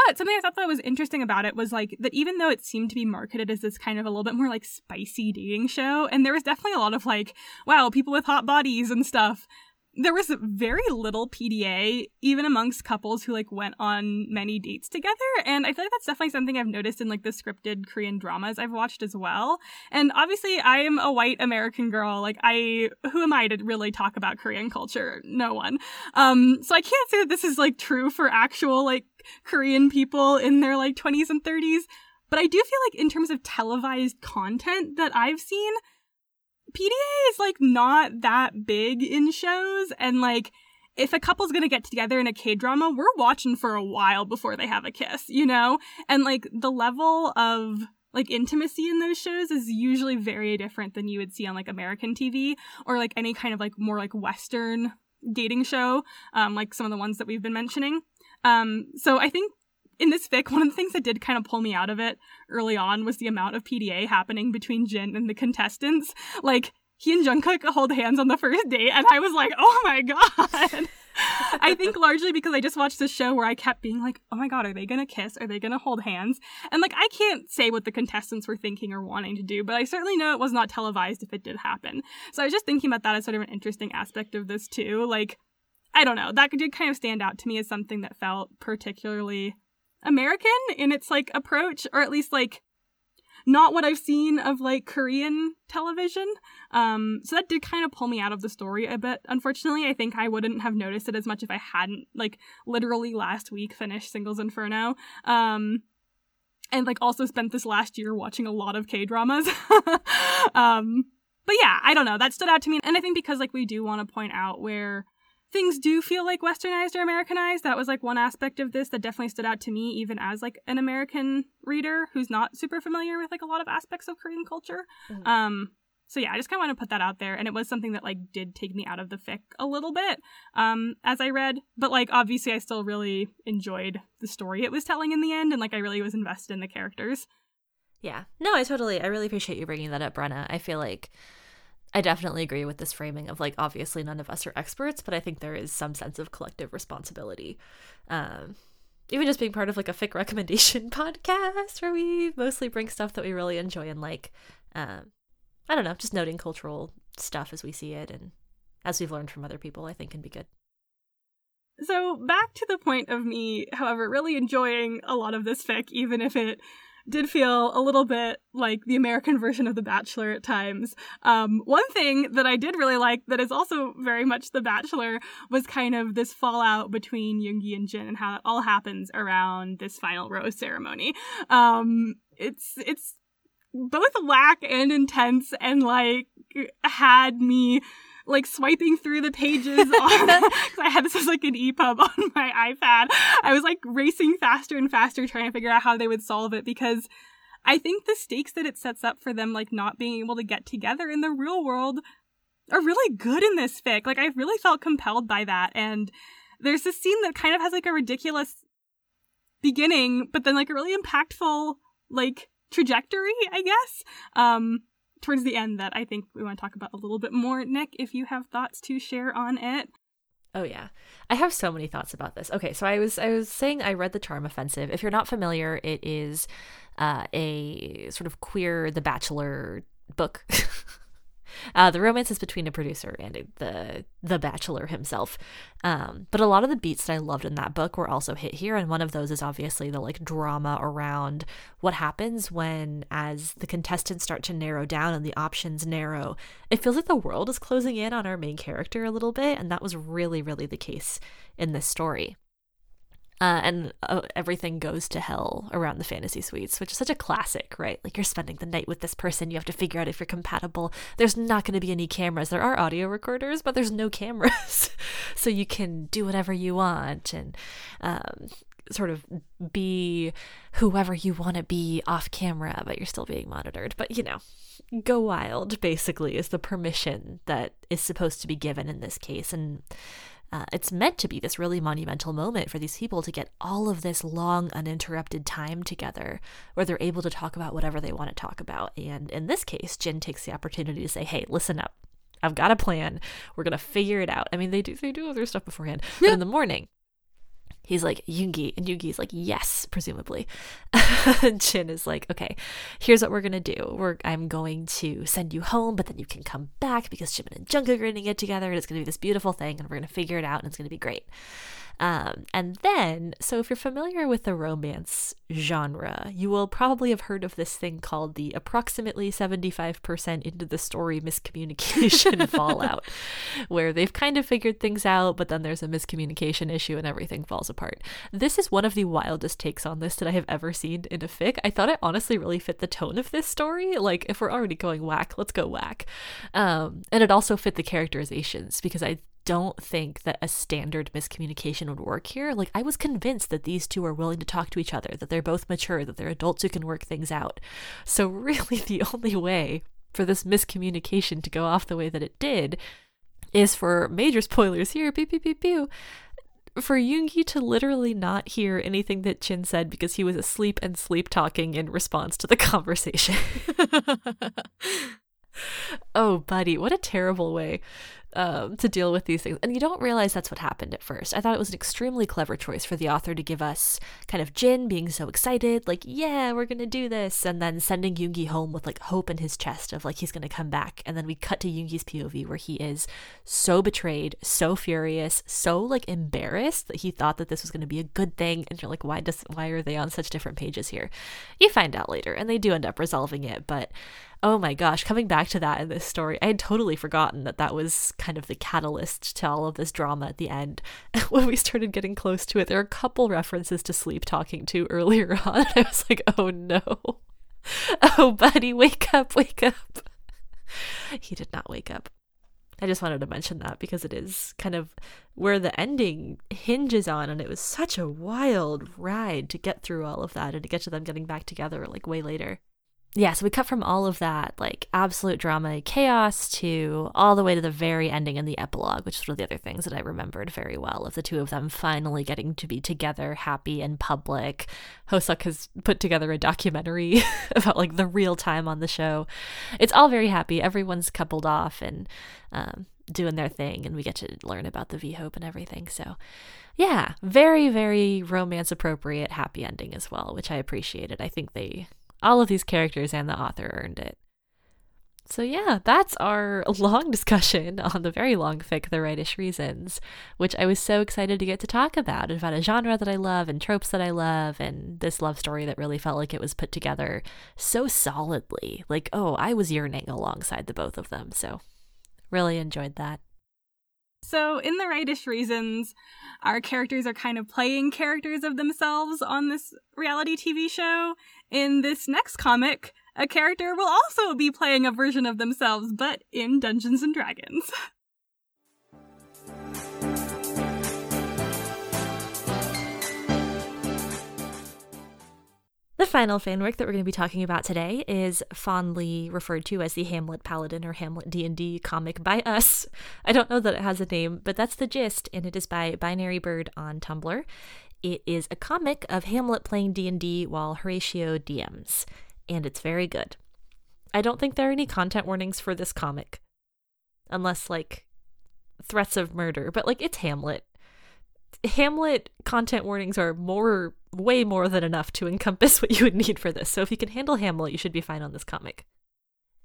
But something I thought that was interesting about it was, like, that even though it seemed to be marketed as this kind of a little bit more, like, spicy dating show, and there was definitely a lot of, like, wow, people with hot bodies and stuff, there was very little P D A, even amongst couples who, like, went on many dates together. And I feel like that's definitely something I've noticed in, like, the scripted Korean dramas I've watched as well. And obviously, I am a white American girl. Like, I, who am I to really talk about Korean culture? No one. Um, so I can't say that this is, like, true for actual, like, Korean people in their, like, twenties and thirties. But I do feel like in terms of televised content that I've seen, P D A is, like, not that big in shows, and, like, if a couple's gonna get together in a K-drama, we're watching for a while before they have a kiss, you know? And, like, the level of, like, intimacy in those shows is usually very different than you would see on, like, American T V or, like, any kind of, like, more, like, Western dating show, um, like some of the ones that we've been mentioning. Um, so I think in this fic, one of the things that did kind of pull me out of it early on was the amount of P D A happening between Jin and the contestants. Like, he and Jungkook hold hands on the first date, and I was like, oh my god. I think largely because I just watched this show where I kept being like, oh my god, are they going to kiss? Are they going to hold hands? And, like, I can't say what the contestants were thinking or wanting to do, but I certainly know it was not televised if it did happen. So I was just thinking about that as sort of an interesting aspect of this, too. Like, I don't know. That did kind of stand out to me as something that felt particularly American in its, like, approach, or at least, like, not what I've seen of, like, Korean television. Um, so that did kind of pull me out of the story a bit. Unfortunately, I think I wouldn't have noticed it as much if I hadn't, like, literally last week finished Singles Inferno. Um, and, like, also spent this last year watching a lot of K-dramas. um, but yeah, I don't know. That stood out to me. And I think because, like, we do want to point out where things do feel like westernized or Americanized. That was, like, one aspect of this that definitely stood out to me, even as, like, an American reader who's not super familiar with, like, a lot of aspects of Korean culture. Mm-hmm. Um, so yeah, I just kind of want to put that out there. And it was something that, like, did take me out of the fic a little bit um, as I read. But, like, obviously I still really enjoyed the story it was telling in the end. And, like, I really was invested in the characters. Yeah. No, I totally, I really appreciate you bringing that up, Brenna. I feel like I definitely agree with this framing of, like, obviously none of us are experts, but I think there is some sense of collective responsibility. Um, even just being part of, like, a fic recommendation podcast where we mostly bring stuff that we really enjoy and like, um, I don't know, just noting cultural stuff as we see it and as we've learned from other people, I think can be good. So back to the point of me, however, really enjoying a lot of this fic, even if it did feel a little bit like the American version of The Bachelor at times. Um, one thing that I did really like that is also very much The Bachelor was kind of this fallout between Yoongi and Jin and how it all happens around this final rose ceremony. Um, it's it's both whack and intense and, like, had me, like, swiping through the pages because I had this as, like, an E P U B on my iPad. I was, like, racing faster and faster trying to figure out how they would solve it because I think the stakes that it sets up for them, like, not being able to get together in the real world are really good in this fic. Like, I really felt compelled by that. And there's this scene that kind of has, like, a ridiculous beginning, but then, like, a really impactful, like, trajectory, I guess. Um... towards the end that I think we want to talk about a little bit more. Nick, if you have thoughts to share on it. Oh, yeah. I have so many thoughts about this. Okay, so I was I was saying I read The Charm Offensive. If you're not familiar, it is uh, a sort of queer The Bachelor book. uh, the romance is between a producer and the the Bachelor himself. Um, but a lot of the beats that I loved in that book were also hit here. And one of those is obviously the, like, drama around what happens when, as the contestants start to narrow down and the options narrow, it feels like the world is closing in on our main character a little bit. And that was really, really the case in this story. Uh, and uh, everything goes to hell around the fantasy suites, which is such a classic, right? Like, you're spending the night with this person. You have to figure out if you're compatible. There's not going to be any cameras. There are audio recorders, but there's no cameras. So you can do whatever you want and um, sort of be whoever you want to be off camera, but you're still being monitored. But, you know, go wild, basically, is the permission that is supposed to be given in this case. And Uh, it's meant to be this really monumental moment for these people to get all of this long, uninterrupted time together where they're able to talk about whatever they want to talk about. And in this case, Jin takes the opportunity to say, hey, listen up. I've got a plan. We're going to figure it out. I mean, they do they do other stuff beforehand. But in the morning, he's like, Yoongi, and Yoongi's like, yes, presumably. Jin is like, okay, here's what we're gonna do. We're I'm going to send you home, but then you can come back because Jimin and Jungkook are gonna get together, and it's gonna be this beautiful thing, and we're gonna figure it out, and it's gonna be great. Um, and then, so if you're familiar with the romance genre, you will probably have heard of this thing called the approximately seventy-five percent into the story miscommunication fallout, where they've kind of figured things out, but then there's a miscommunication issue and everything falls apart. This is one of the wildest takes on this that I have ever seen in a fic. I thought it honestly really fit the tone of this story. Like, if we're already going whack, let's go whack. Um, and it also fit the characterizations, because I don't think that a standard miscommunication would work here. Like, I was convinced that these two are willing to talk to each other, that they're both mature, that they're adults who can work things out. So really the only way for this miscommunication to go off the way that it did is for, major spoilers here, pew pew pew pew, for Yoongi to literally not hear anything that Jin said because he was asleep and sleep talking in response to the conversation. Oh, buddy, what a terrible way um, to deal with these things. And you don't realize that's what happened at first. I thought it was an extremely clever choice for the author to give us kind of Jin being so excited, like, yeah, we're going to do this, and then sending Yoongi home with, like, hope in his chest of, like, he's going to come back. And then we cut to Yoongi's P O V where he is so betrayed, so furious, so, like, embarrassed that he thought that this was going to be a good thing. And you're like, why does, why are they on such different pages here? You find out later, and they do end up resolving it, but oh my gosh, coming back to that in this story, I had totally forgotten that that was kind of the catalyst to all of this drama at the end. When we started getting close to it, there are a couple references to sleep talking to earlier on. I was like, oh no. Oh, buddy, wake up, wake up. He did not wake up. I just wanted to mention that because it is kind of where the ending hinges on, and it was such a wild ride to get through all of that and to get to them getting back together like way later. Yeah, so we cut from all of that, like, absolute drama and chaos to all the way to the very ending and the epilogue, which is one of the other things that I remembered very well, of the two of them finally getting to be together, happy and public. Hoseok has put together a documentary about, like, the real time on the show. It's all very happy. Everyone's coupled off and um, doing their thing, and we get to learn about the V-Hope and everything. So, yeah, very, very romance-appropriate happy ending as well, which I appreciated. I think they... all of these characters and the author earned it. So yeah, that's our long discussion on the very long fic, The Rightish Reasons, which I was so excited to get to talk about, about a genre that I love and tropes that I love and this love story that really felt like it was put together so solidly. Like, oh, I was yearning alongside the both of them. So really enjoyed that. So in The Rightish Reasons, our characters are kind of playing characters of themselves on this reality T V show. In this next comic, a character will also be playing a version of themselves, but in Dungeons and Dragons. The final fanfic that we're going to be talking about today is fondly referred to as the Hamlet Paladin or Hamlet D and D comic by us. I don't know that it has a name, but that's the gist, and it is by Binary Bird on Tumblr. It is a comic of Hamlet playing D and D while Horatio D Ms, and it's very good. I don't think there are any content warnings for this comic, unless, like, threats of murder, but, like, it's Hamlet. Hamlet content warnings are more, way more than enough to encompass what you would need for this. So if you can handle Hamlet, you should be fine on this comic.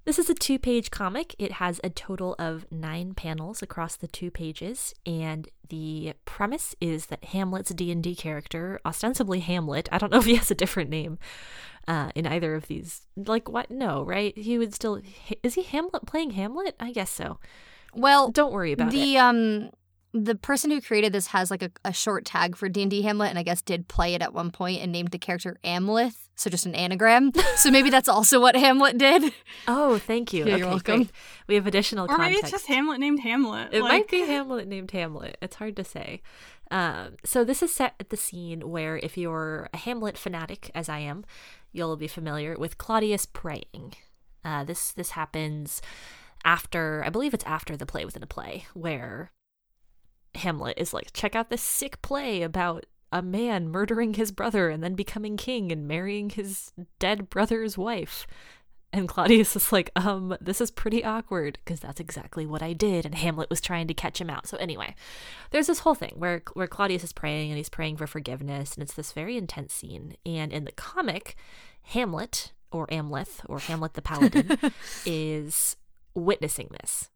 This is a two-page comic. It has a total of nine panels across the two pages, and the premise is that Hamlet's D and D character, ostensibly Hamlet, I don't know if he has a different name uh, in either of these. Like, what? No, right? He would still... Is he Hamlet playing Hamlet? I guess so. Well... Don't worry about the, it. Um, the person who created this has, like, a, a short tag for D and D Hamlet, and I guess did play it at one point and named the character Amleth. So just an anagram. So maybe that's also what Hamlet did. Oh, thank you. Yeah, okay, you're welcome. Great. We have additional context. Or maybe it's just Hamlet named Hamlet. It like... might be Hamlet named Hamlet. It's hard to say. Um, so this is set at the scene where if you're a Hamlet fanatic, as I am, you'll be familiar with Claudius praying. Uh, this, this happens after, I believe it's after the play within a play, where Hamlet is like, check out this sick play about a man murdering his brother and then becoming king and marrying his dead brother's wife. And Claudius is like, um, this is pretty awkward because that's exactly what I did. And Hamlet was trying to catch him out. So anyway, there's this whole thing where where Claudius is praying and he's praying for forgiveness. And it's this very intense scene. And in the comic, Hamlet or Amleth or Hamlet the Paladin is witnessing this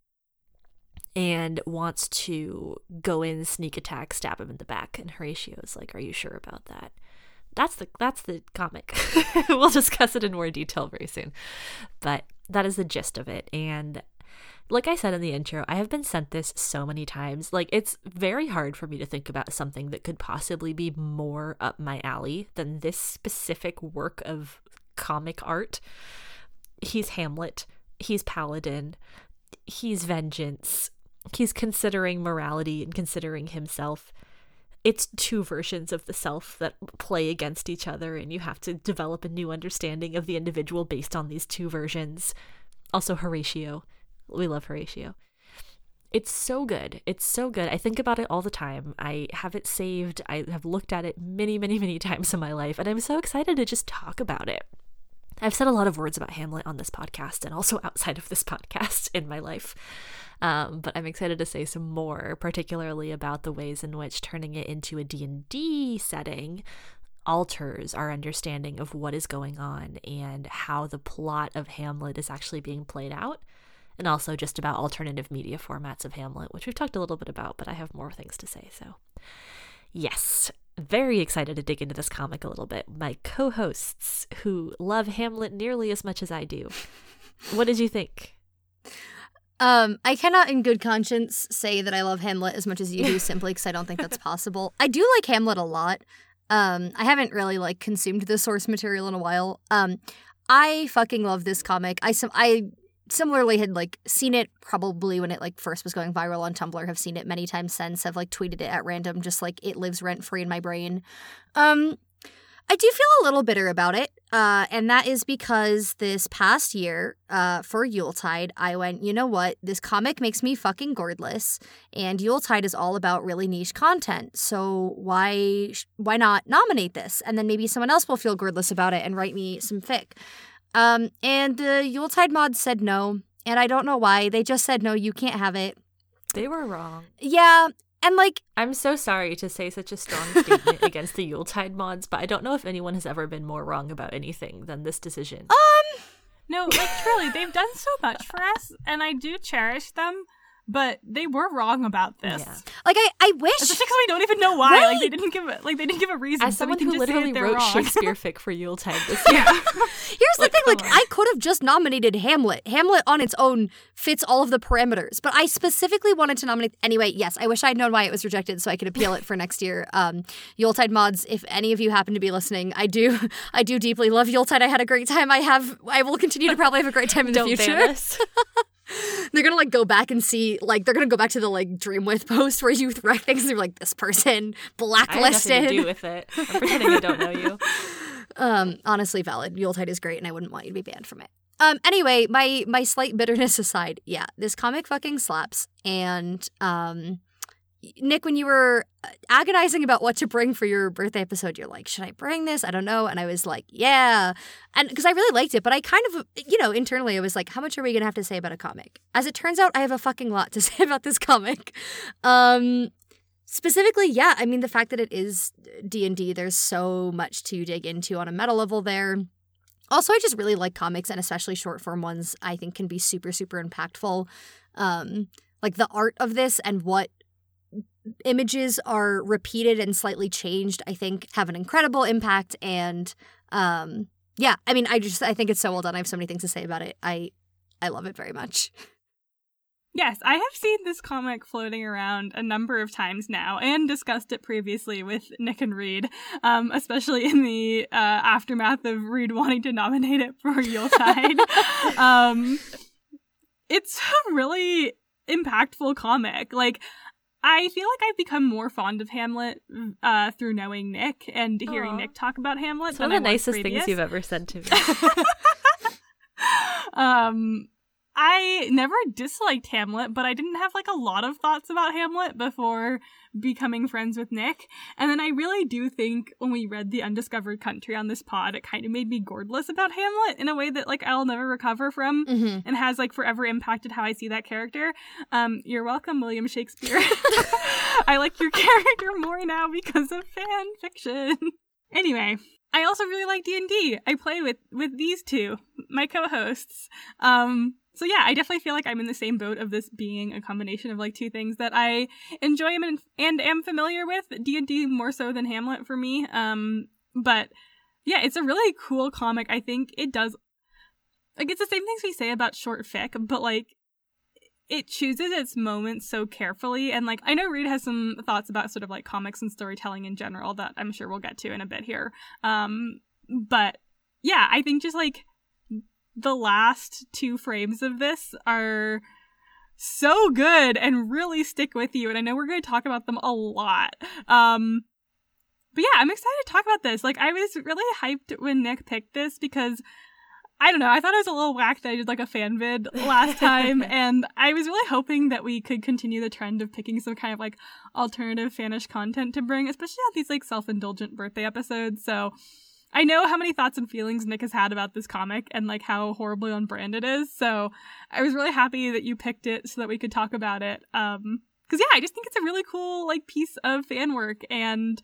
and wants to go in, sneak attack, stab him in the back. And Horatio is like, are you sure about that? That's the that's the comic. We'll discuss it in more detail very soon. But that is the gist of it. And like I said in the intro, I have been sent this so many times. Like, it's very hard for me to think about something that could possibly be more up my alley than this specific work of comic art. He's Hamlet. He's Paladin. He's vengeance. He's considering morality and considering himself. It's two versions of the self that play against each other, and you have to develop a new understanding of the individual based on these two versions. Also, Horatio. We love Horatio. It's so good. It's so good. I think about it all the time. I have it saved. I have looked at it many, many, many times in my life, and I'm so excited to just talk about it. I've said a lot of words about Hamlet on this podcast and also outside of this podcast in my life. Um, but I'm excited to say some more, particularly about the ways in which turning it into a D and D setting alters our understanding of what is going on and how the plot of Hamlet is actually being played out, and also just about alternative media formats of Hamlet, which we've talked a little bit about, but I have more things to say. So, yes. Very excited to dig into this comic a little bit. My co-hosts, who love Hamlet nearly as much as I do, what did you think? Um, I cannot in good conscience say that I love Hamlet as much as you do, simply because I don't think that's possible. I do like Hamlet a lot. Um, I haven't really, like, consumed the source material in a while. Um, I fucking love this comic. I some I similarly had, like, seen it probably when it, like, first was going viral on Tumblr, have seen it many times since, have, like, tweeted it at random, just, like, it lives rent-free in my brain. Um, I do feel a little bitter about it, uh, and that is because this past year, uh, for Yuletide, I went, you know what, this comic makes me fucking gourdless, and Yuletide is all about really niche content, so why why not nominate this? And then maybe someone else will feel gourdless about it and write me some fic. Um, and the Yuletide mod said no, and I don't know why. They just said, no, you can't have it. They were wrong. Yeah, and like... I'm so sorry to say such a strong statement against the Yuletide mods, but I don't know if anyone has ever been more wrong about anything than this decision. Um... No, like, truly, they've done so much for us, and I do cherish them, but they were wrong about this. Yeah. Like, I, I wish... Especially because we don't even know why. Right? Like, they didn't give a, like, they didn't give a reason. As so someone who literally wrote wrong. Shakespeare fic for Yuletide this year. Yeah. Here's like, the thing. Like, on. I could have just nominated Hamlet. Hamlet on its own fits all of the parameters. But I specifically wanted to nominate... Anyway, yes, I wish I'd known why it was rejected so I could appeal it for next year. Um, Yuletide mods, if any of you happen to be listening, I do I do deeply love Yuletide. I had a great time. I have. I will continue to probably have a great time in the don't future. Ban us. They're going to, like, go back and see, like, they're going to go back to the, like, Dream With post where you write things and you're like, this person, blacklisted. I have nothing to do with it. I'm pretending I don't know you. Um, honestly, valid. Yuletide is great and I wouldn't want you to be banned from it. Um, anyway, my, my slight bitterness aside, yeah, this comic fucking slaps. And, um, Nick, when you were agonizing about what to bring for your birthday episode, you're like, should I bring this? I don't know. And I was like, yeah. And because I really liked it, but I kind of, you know, internally I was like, how much are we going to have to say about a comic? As it turns out, I have a fucking lot to say about this comic. Um, specifically, yeah, I mean, the fact that it is D and D, there's so much to dig into on a meta level there. Also, I just really like comics, and especially short form ones, I think can be super, super impactful. Um, like the art of this and what images are repeated and slightly changed, I think, have an incredible impact. And um, yeah, I mean, I just I think it's so well done. I have so many things to say about it. I I love it very much. Yes, I have seen this comic floating around a number of times now and discussed it previously with Nick and Reed, um, especially in the uh, aftermath of Reed wanting to nominate it for Yuletide. um, it's a really impactful comic. Like, I feel like I've become more fond of Hamlet uh, through knowing Nick and hearing Aww. Nick talk about Hamlet. It's one of the nicest things you've ever said to me. um, I I never disliked Hamlet, but I didn't have like a lot of thoughts about Hamlet before becoming friends with Nick. And then I really do think when we read The Undiscovered Country on this pod, it kind of made me gourdless about Hamlet in a way that like I'll never recover from, mm-hmm. and has like forever impacted how I see that character. Um, you're welcome, William Shakespeare. I like your character more now because of fan fiction. Anyway, I also really like D and D. I play with, with these two, my co-hosts. Um, so yeah, I definitely feel like I'm in the same boat of this being a combination of like two things that I enjoy and, and am familiar with, D and D more so than Hamlet for me. Um, but yeah, it's a really cool comic. I think it does, like it's the same things we say about short fic, but like it chooses its moments so carefully. And like I know Reid has some thoughts about sort of like comics and storytelling in general that I'm sure we'll get to in a bit here. Um, but yeah, I think just like the last two frames of this are so good and really stick with you. And I know we're going to talk about them a lot. Um, but yeah, I'm excited to talk about this. Like I was really hyped when Nick picked this because I don't know. I thought it was a little whack that I did like a fan vid last time, and I was really hoping that we could continue the trend of picking some kind of like alternative fanish content to bring, especially on these like self-indulgent birthday episodes. So I know how many thoughts and feelings Nick has had about this comic and like how horribly on brand it is. So I was really happy that you picked it so that we could talk about it. Um, because yeah, I just think it's a really cool like piece of fan work and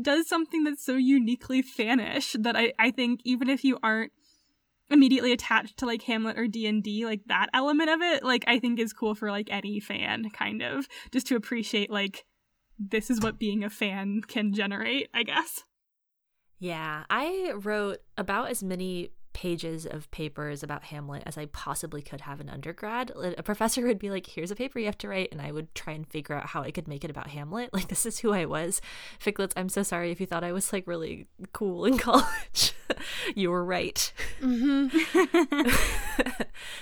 does something that's so uniquely fanish that I I think even if you aren't immediately attached to like Hamlet or D and D, like that element of it, like I think is cool for like any fan kind of just to appreciate like this is what being a fan can generate, I guess. Yeah, I wrote about as many pages of papers about Hamlet as I possibly could have in undergrad. A professor would be like, here's a paper you have to write, and I would try and figure out how I could make it about Hamlet. Like, this is who I was. Ficklets, I'm so sorry if you thought I was like really cool in college. You were right. Mm-hmm.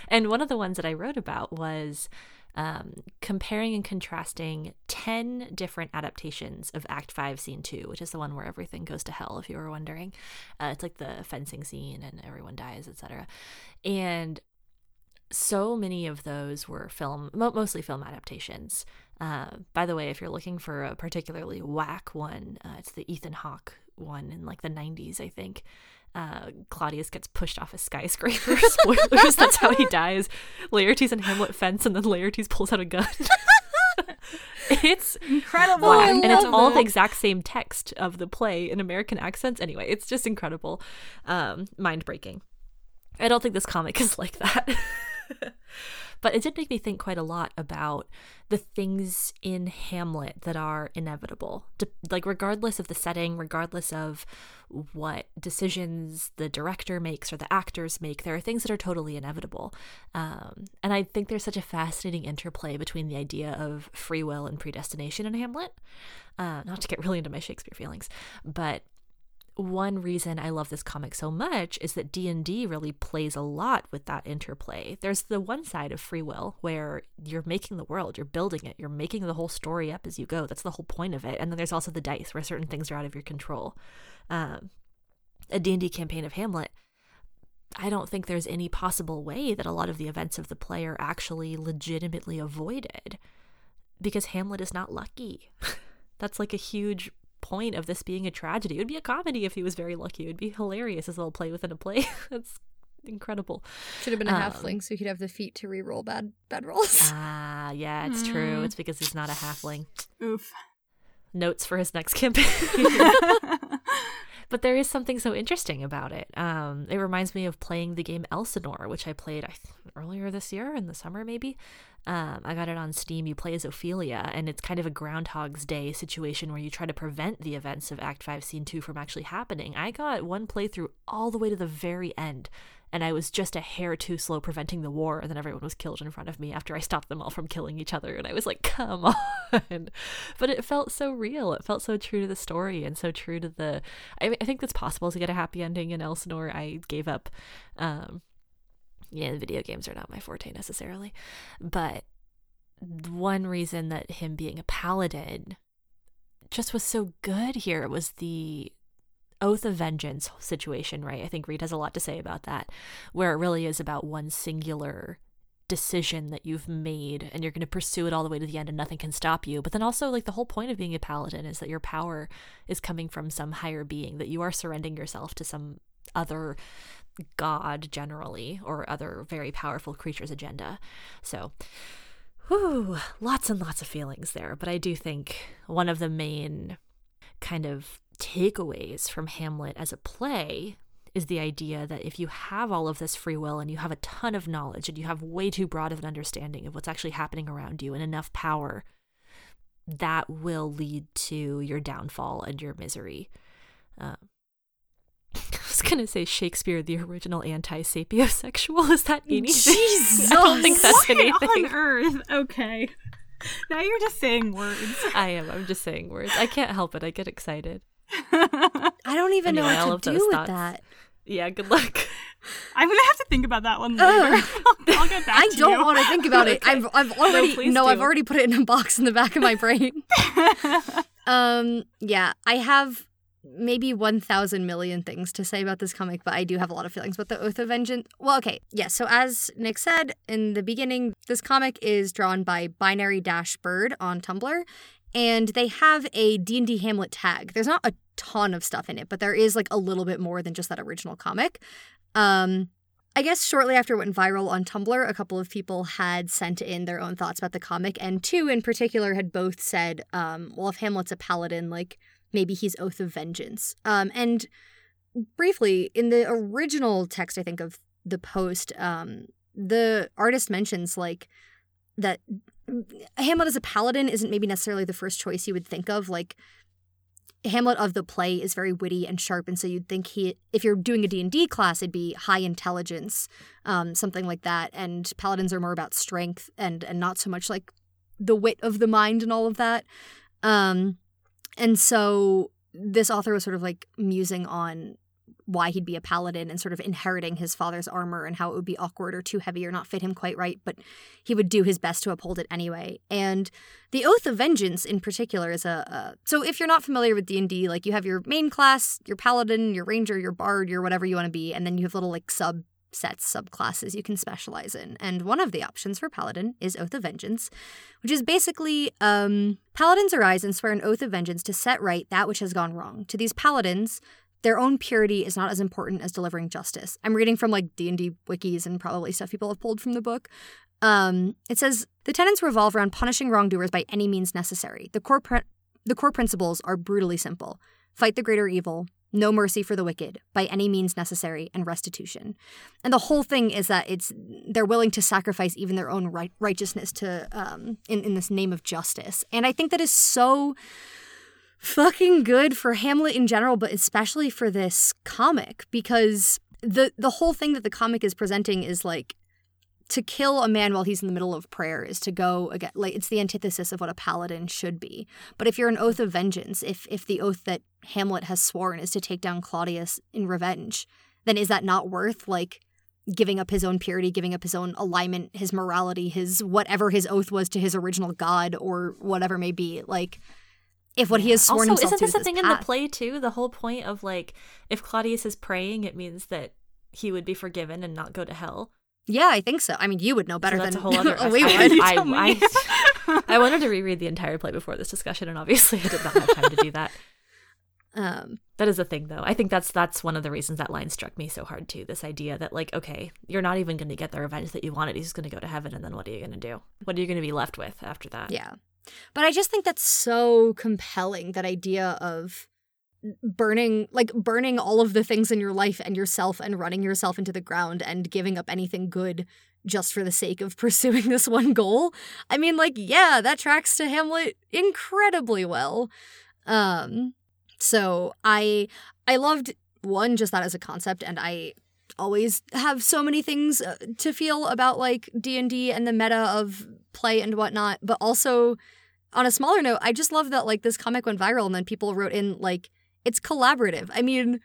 And one of the ones that I wrote about was um, comparing and contrasting ten different adaptations of Act five, Scene two, which is the one where everything goes to hell, if you were wondering. Uh, it's like the fencing scene and everyone dies, et cetera. And so many of those were film, mostly film adaptations. Uh, by the way, if you're looking for a particularly whack one, uh, it's the Ethan Hawke one in like the nineties, I think. Uh, Claudius gets pushed off a skyscraper. Spoilers, that's how he dies. Laertes and Hamlet fence, and then Laertes pulls out a gun. It's incredible. Oh, and it's all it. The exact same text of the play in American accents. Anyway, it's just incredible. Um, mind-breaking. I don't think this comic is like that. But it did make me think quite a lot about the things in Hamlet that are inevitable. De- like regardless of the setting, regardless of what decisions the director makes or the actors make, there are things that are totally inevitable. Um, and I think there's such a fascinating interplay between the idea of free will and predestination in Hamlet. Uh, not to get really into my Shakespeare feelings, but one reason I love this comic so much is that D and D really plays a lot with that interplay. There's the one side of free will where you're making the world, you're building it, you're making the whole story up as you go. That's the whole point of it. And then there's also the dice where certain things are out of your control. Um, a D and D campaign of Hamlet, I don't think there's any possible way that a lot of the events of the play are actually legitimately avoided because Hamlet is not lucky. That's like a huge point of this being a tragedy. It would be a comedy if he was very lucky. It would be hilarious as a little play within a play. That's incredible. Should have been a um, halfling so he'd have the feet to re-roll bad bad rolls. Ah, yeah, it's mm. true. It's because he's not a halfling. Oof. Notes for his next campaign. But there is something so interesting about it. Um, it reminds me of playing the game Elsinore, which I played I th- earlier this year, in the summer maybe. Um, I got it on Steam. You play as Ophelia, and it's kind of a Groundhog's Day situation where you try to prevent the events of Act five, Scene two from actually happening. I got one playthrough all the way to the very end, and I was just a hair too slow preventing the war, and then everyone was killed in front of me after I stopped them all from killing each other, and I was like, come on. But it felt so real. It felt so true to the story and so true to the... I, mean, I think it's possible to get a happy ending in Elsinore. I gave up... Um, Yeah, the video games are not my forte necessarily, but one reason that him being a paladin just was so good here was the oath of vengeance situation, right? I think Reid has a lot to say about that, where it really is about one singular decision that you've made and you're going to pursue it all the way to the end and nothing can stop you. But then also, like, the whole point of being a paladin is that your power is coming from some higher being, that you are surrendering yourself to some other god generally, or other very powerful creature's agenda. So whew, lots and lots of feelings there. But I do think one of the main kind of takeaways from Hamlet as a play is the idea that if you have all of this free will and you have a ton of knowledge and you have way too broad of an understanding of what's actually happening around you and enough power, that will lead to your downfall and your misery. Um, I was going to say Shakespeare, the original anti-sapiosexual. Is that anything? Jesus! I don't think that's what anything. What on earth? Okay. Now you're just saying words. I am. I'm just saying words. I can't help it. I get excited. I don't even anyway, know what to do with thoughts. That. Yeah, good luck. I'm gonna have to think about that one later. I'll, I'll get back I to you. I don't want to think about okay. it. I've I've already no, no I've already put it in a box in the back of my brain. um, yeah, I have maybe one thousand million things to say about this comic, but I do have a lot of feelings about the Oath of Vengeance. Well, okay, yeah. So as Nick said in the beginning, this comic is drawn by Binary Bird on Tumblr. And they have a D and D Hamlet tag. There's not a ton of stuff in it, but there is like a little bit more than just that original comic. Um, I guess shortly after it went viral on Tumblr, a couple of people had sent in their own thoughts about the comic. And two in particular had both said, um, well, if Hamlet's a paladin, like maybe he's Oath of Vengeance. Um, and briefly, in the original text, I think, of the post, um, the artist mentions like that Hamlet as a paladin isn't maybe necessarily the first choice you would think of. Like, Hamlet of the play is very witty and sharp, and so you'd think he, if you're doing a D and D class, it'd be high intelligence, um, something like that. And paladins are more about strength and and not so much like the wit of the mind and all of that. Um, and so this author was sort of like musing on why he'd be a paladin and sort of inheriting his father's armor and how it would be awkward or too heavy or not fit him quite right, but he would do his best to uphold it anyway. And the Oath of Vengeance in particular is a, a so if you're not familiar with D and D, like you have your main class, your paladin, your ranger, your bard, your whatever you want to be, and then you have little like subsets, subclasses you can specialize in. And one of the options for paladin is Oath of Vengeance, which is basically um, paladins arise and swear an oath of vengeance to set right that which has gone wrong. To these paladins, their own purity is not as important as delivering justice. I'm reading from like D and D wikis and probably stuff people have pulled from the book. Um, it says, the tenets revolve around punishing wrongdoers by any means necessary. The core pr- the core principles are brutally simple. Fight the greater evil, no mercy for the wicked, by any means necessary, and restitution. And the whole thing is that it's they're willing to sacrifice even their own right- righteousness to um, in, in this name of justice. And I think that is so fucking good for Hamlet in general, but especially for this comic, because the the whole thing that the comic is presenting is like to kill a man while he's in the middle of prayer is to go again, like it's the antithesis of what a paladin should be. But if you're an oath of vengeance, if if the oath that Hamlet has sworn is to take down Claudius in revenge, then is that not worth like giving up his own purity, giving up his own alignment, his morality, his whatever his oath was to his original god or whatever may be, like if what he has sworn himself to is his path. Also, isn't this a thing in the play, too? The whole point of, like, if Claudius is praying, it means that he would be forgiven and not go to hell. Yeah, I think so. I mean, you would know better so that's than a whole other we would. I, I, I, I wanted to reread the entire play before this discussion, and obviously I did not have time to do that. Um, that is a thing, though. I think that's that's one of the reasons that line struck me so hard, too. This idea that, like, okay, you're not even going to get the revenge that you wanted. He's going to go to heaven, and then what are you going to do? What are you going to be left with after that? Yeah. But I just think that's so compelling, that idea of burning, like burning all of the things in your life and yourself and running yourself into the ground and giving up anything good just for the sake of pursuing this one goal. I mean, like, yeah, that tracks to Hamlet incredibly well. Um, so I, I loved, one, just that as a concept, and I always have so many things to feel about like D and D and the meta of play and whatnot. But also on a smaller note, I just love that like this comic went viral and then people wrote in like it's collaborative. I mean,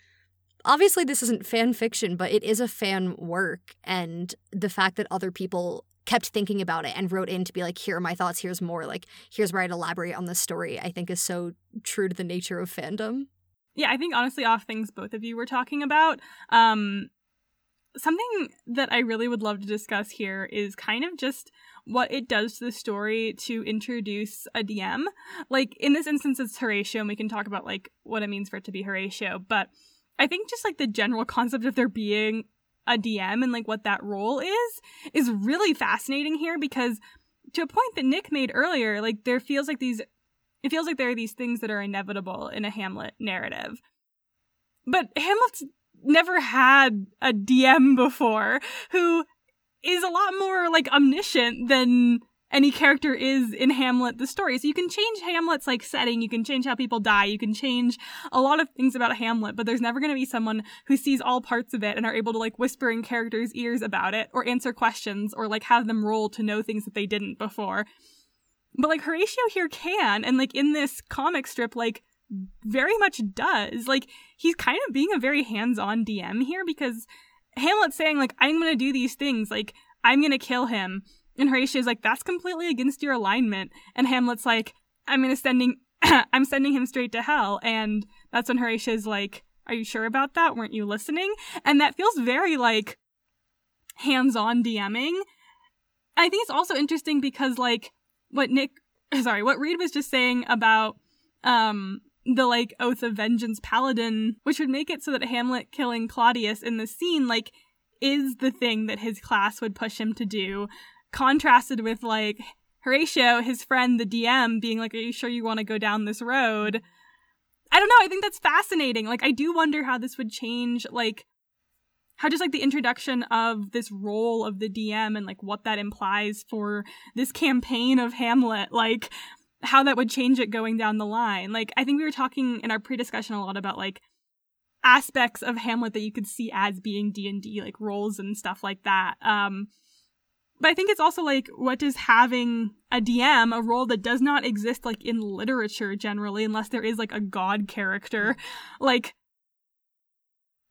obviously this isn't fan fiction, but it is a fan work, and the fact that other people kept thinking about it and wrote in to be like, here are my thoughts, here's more, like here's where I'd elaborate on this story, I think is so true to the nature of fandom. Yeah, I think honestly off things both of you were talking about, um something that I really would love to discuss here is kind of just what it does to the story to introduce a D M. Like, in this instance, it's Horatio, and we can talk about, like, what it means for it to be Horatio. But I think just, like, the general concept of there being a D M and, like, what that role is, is really fascinating here, because to a point that Nick made earlier, like, there feels like these, it feels like there are these things that are inevitable in a Hamlet narrative. But Hamlet's never had a D M before who is a lot more, like, omniscient than any character is in Hamlet the story. So you can change Hamlet's, like, setting, you can change how people die, you can change a lot of things about Hamlet, but there's never going to be someone who sees all parts of it and are able to, like, whisper in characters' ears about it, or answer questions, or, like, have them roll to know things that they didn't before. But, like, Horatio here can, and, like, in this comic strip, like, very much does. Like, he's kind of being a very hands-on D M here, because Hamlet's saying, like, I'm going to do these things, like, I'm going to kill him. And Horatio's like, that's completely against your alignment. And Hamlet's like, I'm going to sending, I'm sending him straight to hell. And that's when Horatio's like, are you sure about that? Weren't you listening? And that feels very, like, hands-on DMing. I think it's also interesting because, like, what Nick, sorry, what Reed was just saying about, um, the, like, Oath of Vengeance Paladin, which would make it so that Hamlet killing Claudius in the scene, like, is the thing that his class would push him to do, contrasted with, like, Horatio, his friend, the D M, being like, are you sure you want to go down this road? I don't know, I think that's fascinating. Like, I do wonder how this would change, like, how just, like, the introduction of this role of the D M and, like, what that implies for this campaign of Hamlet, like, how that would change it going down the line. Like, I think we were talking in our pre-discussion a lot about, like, aspects of Hamlet that you could see as being D and D, like, roles and stuff like that. Um, but I think it's also, like, what does having a D M, a role that does not exist, like, in literature generally, unless there is, like, a god character, like,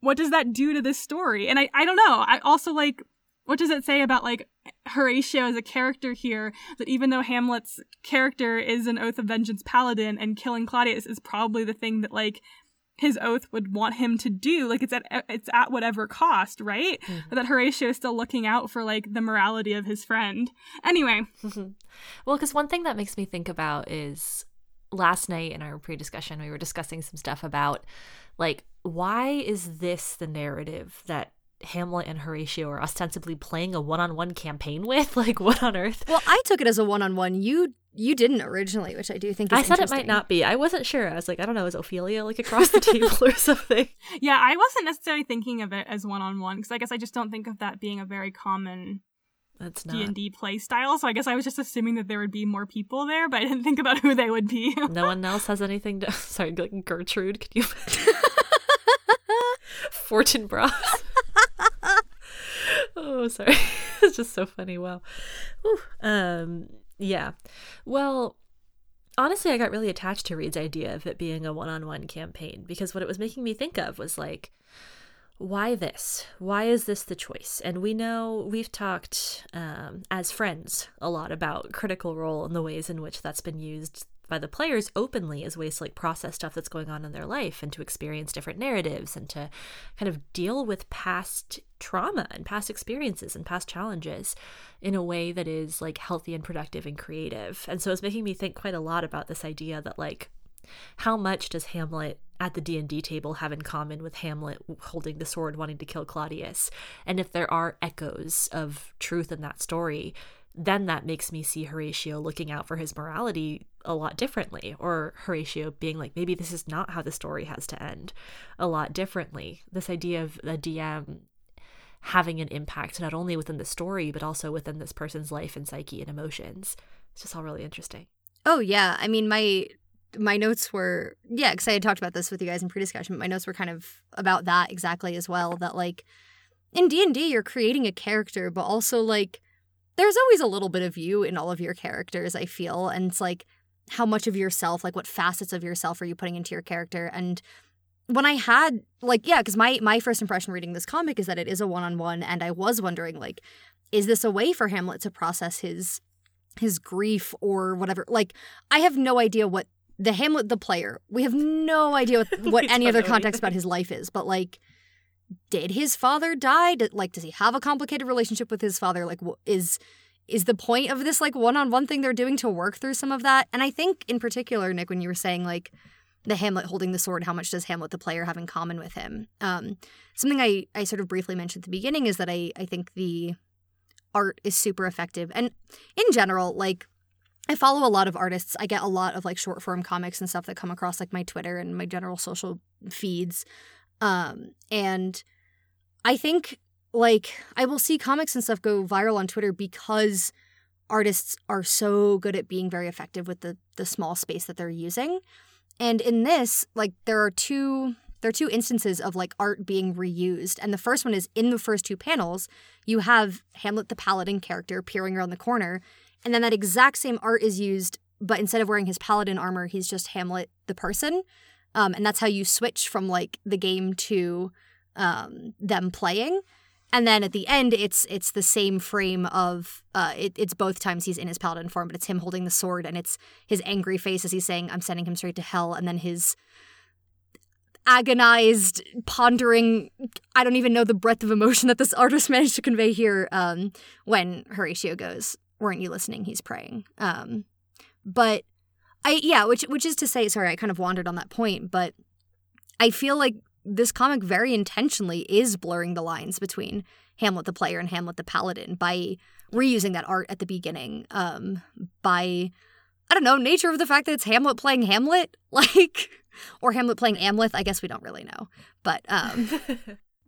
what does that do to this story? And I, I don't know. I also, like, what does it say about, like, Horatio as a character here, that even though Hamlet's character is an Oath of Vengeance Paladin and killing Claudius is probably the thing that, like, his oath would want him to do, like, it's at it's at whatever cost, right? Mm-hmm. But that Horatio is still looking out for, like, the morality of his friend. Anyway. Mm-hmm. Well, because one thing that makes me think about is last night in our pre-discussion, we were discussing some stuff about, like, why is this the narrative that Hamlet and Horatio are ostensibly playing a one-on-one campaign with? Like, what on earth? Well, I took it as a one-on-one. You you didn't originally, which I do think is I thought it might not be. I wasn't sure. I was like, I don't know, is Ophelia, like, across the table or something? Yeah, I wasn't necessarily thinking of it as one-on-one, because I guess I just don't think of that being a very common That's not... D and D play style, so I guess I was just assuming that there would be more people there, but I didn't think about who they would be. No one else has anything to... Sorry, like, Gertrude, could you... Fortune bras. Oh, sorry. It's just so funny. Wow. Ooh. Um, yeah. Well, honestly, I got really attached to Reed's idea of it being a one-on-one campaign, because what it was making me think of was, like, why this? Why is this the choice? And we know we've talked um, as friends a lot about Critical Role and the ways in which that's been used by the players openly as ways to, like, process stuff that's going on in their life and to experience different narratives and to kind of deal with past trauma and past experiences and past challenges in a way that is, like, healthy and productive and creative. And so it's making me think quite a lot about this idea that, like, how much does Hamlet at the D and D table have in common with Hamlet holding the sword wanting to kill Claudius? And if there are echoes of truth in that story, then that makes me see Horatio looking out for his morality a lot differently, or Horatio being like, maybe this is not how the story has to end, a lot differently. This idea of a D M having an impact not only within the story, but also within this person's life and psyche and emotions. It's just all really interesting. Oh, yeah. I mean, my my notes were, yeah, because I had talked about this with you guys in pre-discussion, but my notes were kind of about that exactly as well, that, like, in D and D, you're creating a character, but also, like, there's always a little bit of you in all of your characters, I feel. And it's like, how much of yourself, like, what facets of yourself are you putting into your character? And when I had, like, yeah, because my, my first impression reading this comic is that it is a one-on-one. And I was wondering, like, is this a way for Hamlet to process his his grief or whatever? Like, I have no idea what the Hamlet, the player, we have no idea what, what any other context about his life is. But, like, did his father die? Did, like, does he have a complicated relationship with his father? Like, is is the point of this, like, one-on-one thing they're doing to work through some of that? And I think, in particular, Nick, when you were saying, like, the Hamlet holding the sword, how much does Hamlet, the player, have in common with him? Um, something I, I sort of briefly mentioned at the beginning is that I, I think the art is super effective. And in general, like, I follow a lot of artists. I get a lot of, like, short-form comics and stuff that come across, like, my Twitter and my general social feeds. Um, and I think, like, I will see comics and stuff go viral on Twitter because artists are so good at being very effective with the the small space that they're using. And in this, like, there are two there are two instances of, like, art being reused. And the first one is in the first two panels, you have Hamlet the Paladin character peering around the corner. And then that exact same art is used, but instead of wearing his paladin armor, he's just Hamlet the person. Um, and that's how you switch from, like, the game to um, them playing. And then at the end, it's it's the same frame of uh, it, it's both times he's in his paladin form, but it's him holding the sword, and it's his angry face as he's saying, "I'm sending him straight to hell," and then his agonized, pondering, I don't even know the breadth of emotion that this artist managed to convey here um, when Horatio goes, "Weren't you listening? He's praying." Um, but I yeah, which which is to say, sorry, I kind of wandered on that point, but I feel like this comic very intentionally is blurring the lines between Hamlet the player and Hamlet the paladin by reusing that art at the beginning. Um, by I don't know, nature of the fact that it's Hamlet playing Hamlet, like, or Hamlet playing Amleth. I guess we don't really know, but. Um,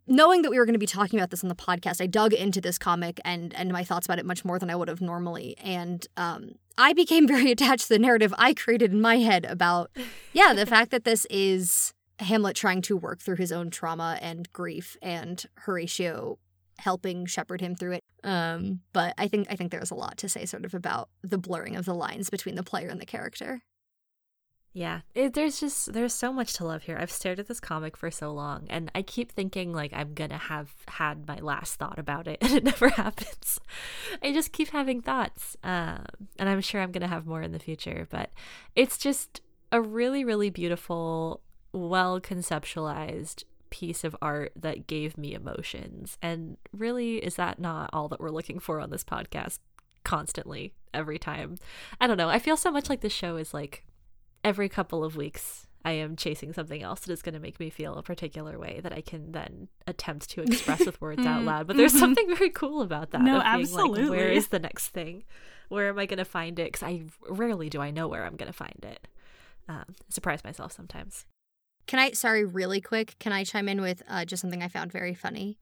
Knowing that we were going to be talking about this on the podcast, I dug into this comic and and my thoughts about it much more than I would have normally. And um, I became very attached to the narrative I created in my head about, yeah, the fact that this is Hamlet trying to work through his own trauma and grief and Horatio helping shepherd him through it. Um, but I think I think there's a lot to say sort of about the blurring of the lines between the player and the character. Yeah, it, there's just there's so much to love here. I've stared at this comic for so long, and I keep thinking, like, I'm gonna have had my last thought about it, and it never happens. I just keep having thoughts, um, and I'm sure I'm gonna have more in the future. But it's just a really, really beautiful, well conceptualized piece of art that gave me emotions. And really, is that not all that we're looking for on this podcast? Constantly, every time. I don't know. I feel so much like this show is like. Every couple of weeks, I am chasing something else that is going to make me feel a particular way that I can then attempt to express with words out loud. But there's something very cool about that. No, of being absolutely. Like, where is the next thing? Where am I going to find it? Because I rarely do I know where I'm going to find it. Um, I surprise myself sometimes. Can I, sorry, really quick, can I chime in with uh, just something I found very funny?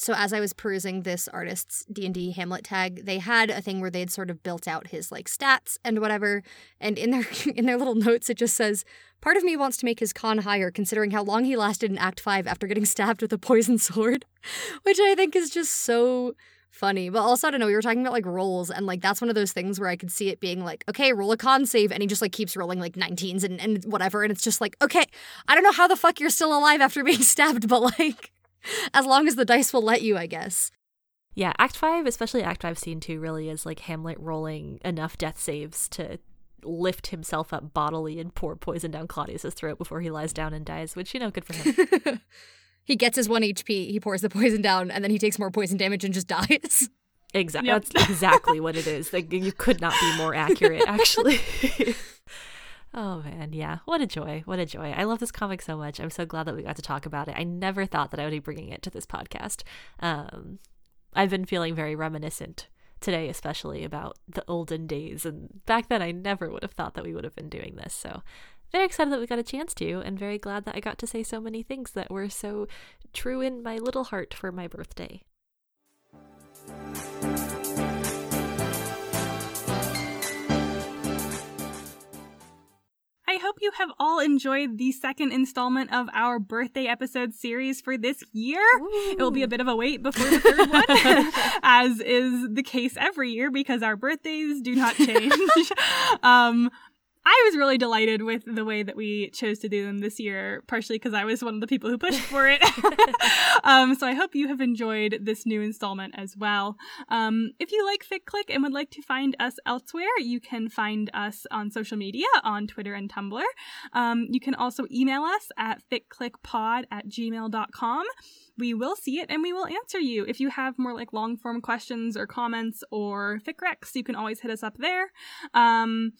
So as I was perusing this artist's D and D Hamlet tag, they had a thing where they'd sort of built out his, like, stats and whatever. And in their in their little notes, it just says, "Part of me wants to make his con higher, considering how long he lasted in Act five after getting stabbed with a poison sword," which I think is just so funny. But also, I don't know, we were talking about, like, rolls, and, like, that's one of those things where I could see it being like, okay, roll a con save, and he just, like, keeps rolling, like, nineteens and, and whatever. And it's just like, okay, I don't know how the fuck you're still alive after being stabbed, but, like... as long as the dice will let you, I guess. Yeah, Act five, especially Act five Scene two, really is like Hamlet rolling enough death saves to lift himself up bodily and pour poison down Claudius's throat before he lies down and dies, which, you know, good for him. He gets his one H P, he pours the poison down, and then he takes more poison damage and just dies. Exactly. Yep. That's exactly what it is. Like, you could not be more accurate, actually. Oh, man. Yeah. What a joy. What a joy. I love this comic so much. I'm so glad that we got to talk about it. I never thought that I would be bringing it to this podcast. Um, I've been feeling very reminiscent today, especially about the olden days. And back then, I never would have thought that we would have been doing this. So very excited that we got a chance to, and very glad that I got to say so many things that were so true in my little heart for my birthday. I hope you have all enjoyed the second installment of our birthday episode series for this year. Ooh. It will be a bit of a wait before the third one, as is the case every year because our birthdays do not change. um, I was really delighted with the way that we chose to do them this year, partially because I was one of the people who pushed for it. um, so I hope you have enjoyed this new installment as well. Um, if you like FicClick and would like to find us elsewhere, you can find us on social media, on Twitter and Tumblr. Um, you can also email us at ficclickpod at gmail dot com. We will see it and we will answer you. If you have more like long form questions or comments or FicRecs, you can always hit us up there. Um,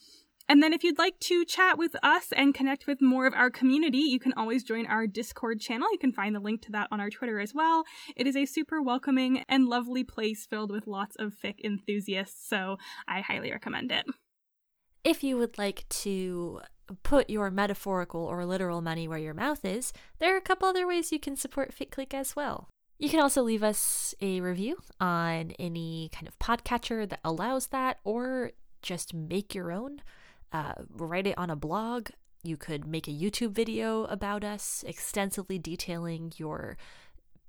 And then if you'd like to chat with us and connect with more of our community, you can always join our Discord channel. You can find the link to that on our Twitter as well. It is a super welcoming and lovely place filled with lots of fic enthusiasts, so I highly recommend it. If you would like to put your metaphorical or literal money where your mouth is, there are a couple other ways you can support FicClick as well. You can also leave us a review on any kind of podcatcher that allows that, or just make your own. Uh, write it on a blog. You could make a YouTube video about us, extensively detailing your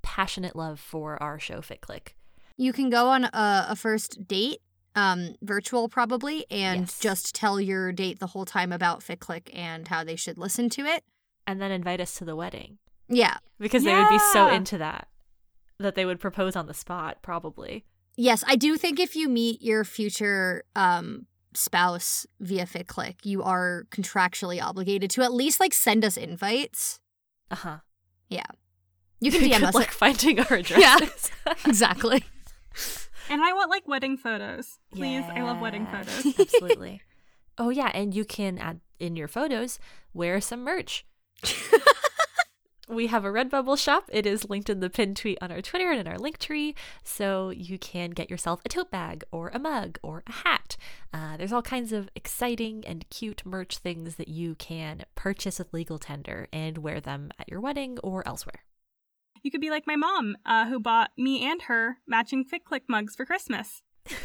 passionate love for our show, FicClick. You can go on a, a first date, um, virtual probably, and yes. just tell your date the whole time about FicClick and how they should listen to it. And then invite us to the wedding. Yeah. Because yeah. they would be so into that, that they would propose on the spot, probably. Yes, I do think if you meet your future um spouse via FicClick, you are contractually obligated to at least like send us invites. Uh-huh. Yeah. You can D M us. Like finding our addresses. Yeah, exactly. And I want like wedding photos. Please. Yeah. I love wedding photos. Absolutely. Oh yeah, and you can add in your photos, wear some merch. We have a Redbubble shop. It is linked in the pinned tweet on our Twitter and in our Linktree, so you can get yourself a tote bag or a mug or a hat. Uh, there's all kinds of exciting and cute merch things that you can purchase with legal tender and wear them at your wedding or elsewhere. You could be like my mom, uh, who bought me and her matching FicClick mugs for Christmas.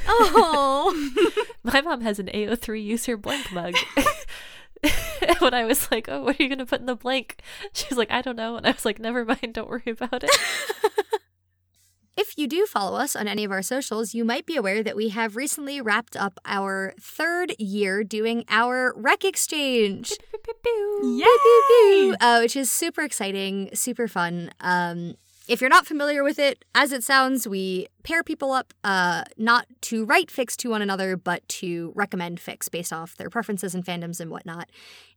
Oh! My mom has an A O three user blank mug. When I was like, oh, what are you going to put in the blank? She was like, I don't know. And I was like, never mind. Don't worry about it. If you do follow us on any of our socials, you might be aware that we have recently wrapped up our third year doing our rec exchange. Yay! Uh, which is super exciting, super fun. Um, if you're not familiar with it, as it sounds, we pair people up uh, not to write fics to one another, but to recommend fics based off their preferences and fandoms and whatnot.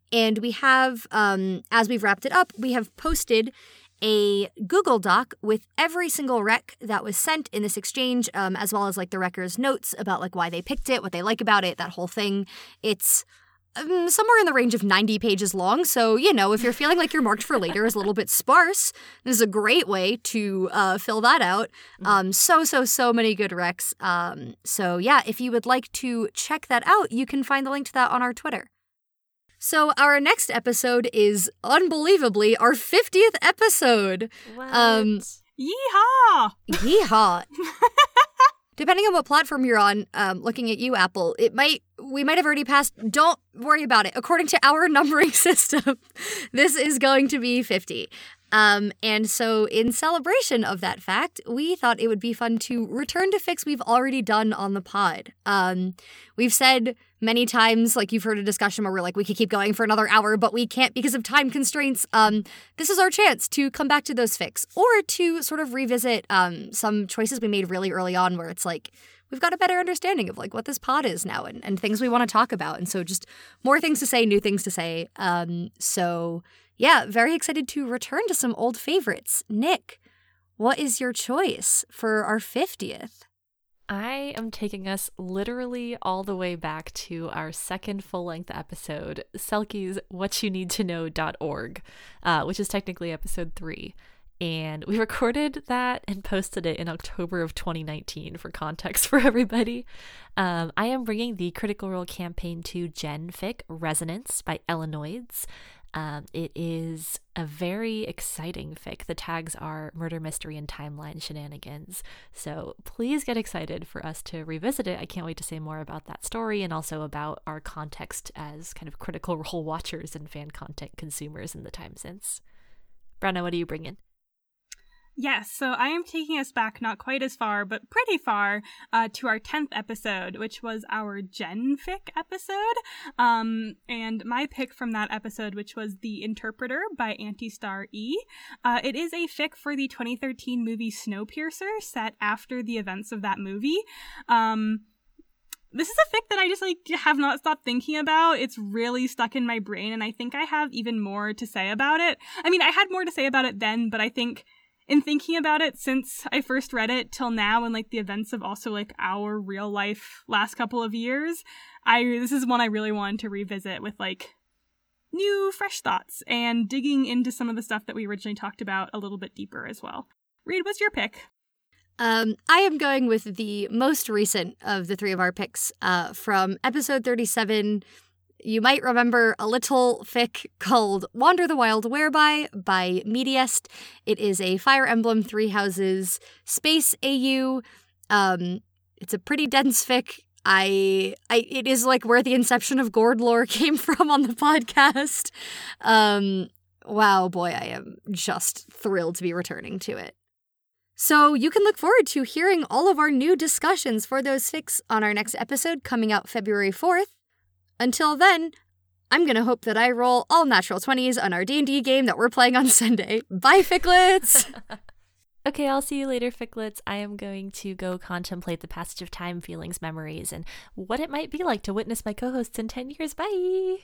And we have, um, as we've wrapped it up, we have posted a Google Doc with every single rec that was sent in this exchange, um, as well as like the recker's notes about like why they picked it, what they like about it, that whole thing. It's um, somewhere in the range of ninety pages long. So, you know, if you're feeling like you're marked for later is a little bit sparse, this is a great way to uh, fill that out. Um, so, so, so many good recs. Um, so, yeah, if you would like to check that out, you can find the link to that on our Twitter. So our next episode is, unbelievably, our fiftieth episode. What? Um, yeehaw! Yeehaw. Depending on what platform you're on, um, looking at you, Apple, it might we might have already passed. Don't worry about it. According to our numbering system, this is going to be fifty. Um, and so in celebration of that fact, we thought it would be fun to return to fics we've already done on the pod. Um, we've said many times, like you've heard a discussion where we're like, we could keep going for another hour, but we can't because of time constraints. Um, this is our chance to come back to those fics or to sort of revisit um, some choices we made really early on where it's like, we've got a better understanding of like what this pod is now and, and things we want to talk about. And so just more things to say, new things to say. Um, so... Yeah, very excited to return to some old favorites. Nick, what is your choice for our fiftieth? I am taking us literally all the way back to our second full-length episode, Selkie's what you need to know dot org, uh, which is technically episode three. And we recorded that and posted it in October of twenty nineteen for context for everybody. Um, I am bringing the Critical Role Campaign two Gen Fic, Resonance by Ellenoids. Um, it is a very exciting fic. The tags are murder, mystery, and timeline shenanigans. So please get excited for us to revisit it. I can't wait to say more about that story and also about our context as kind of Critical Role watchers and fan content consumers in the time since. Brenna, what are you bringing? Yes, so I am taking us back not quite as far, but pretty far, uh, to our tenth episode, which was our Genfic episode. Um, and my pick from that episode, which was The Interpreter by AntiStarE. Uh, it is a fic for the twenty thirteen movie Snowpiercer, set after the events of that movie. Um... This is a fic that I just, like, have not stopped thinking about. It's really stuck in my brain, and I think I have even more to say about it. I mean, I had more to say about it then, but I think in thinking about it since I first read it till now, and, like, the events of also, like, our real life last couple of years, I this is one I really wanted to revisit with, like, new, fresh thoughts, and digging into some of the stuff that we originally talked about a little bit deeper as well. Reid, what's your pick? Um, I am going with the most recent of the three of our picks uh, from episode thirty-seven. You might remember a little fic called Wander the Wild Whereby by Mediest. It is a Fire Emblem Three Houses space A U. Um, it's a pretty dense fic. I, I, it is like where the inception of Gord lore came from on the podcast. Um, wow, boy, I am just thrilled to be returning to it. So you can look forward to hearing all of our new discussions for those fics on our next episode coming out February fourth. Until then, I'm going to hope that I roll all natural twenties on our D and D game that we're playing on Sunday. Bye, ficklets! Okay, I'll see you later, ficklets. I am going to go contemplate the passage of time, feelings, memories, and what it might be like to witness my co-hosts in ten years. Bye!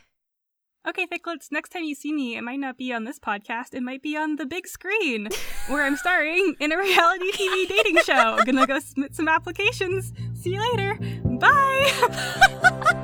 Okay, ficklets, next time you see me, it might not be on this podcast. It might be on the big screen, where I'm starring in a reality T V dating show. I'm gonna go submit some applications. See you later. Bye!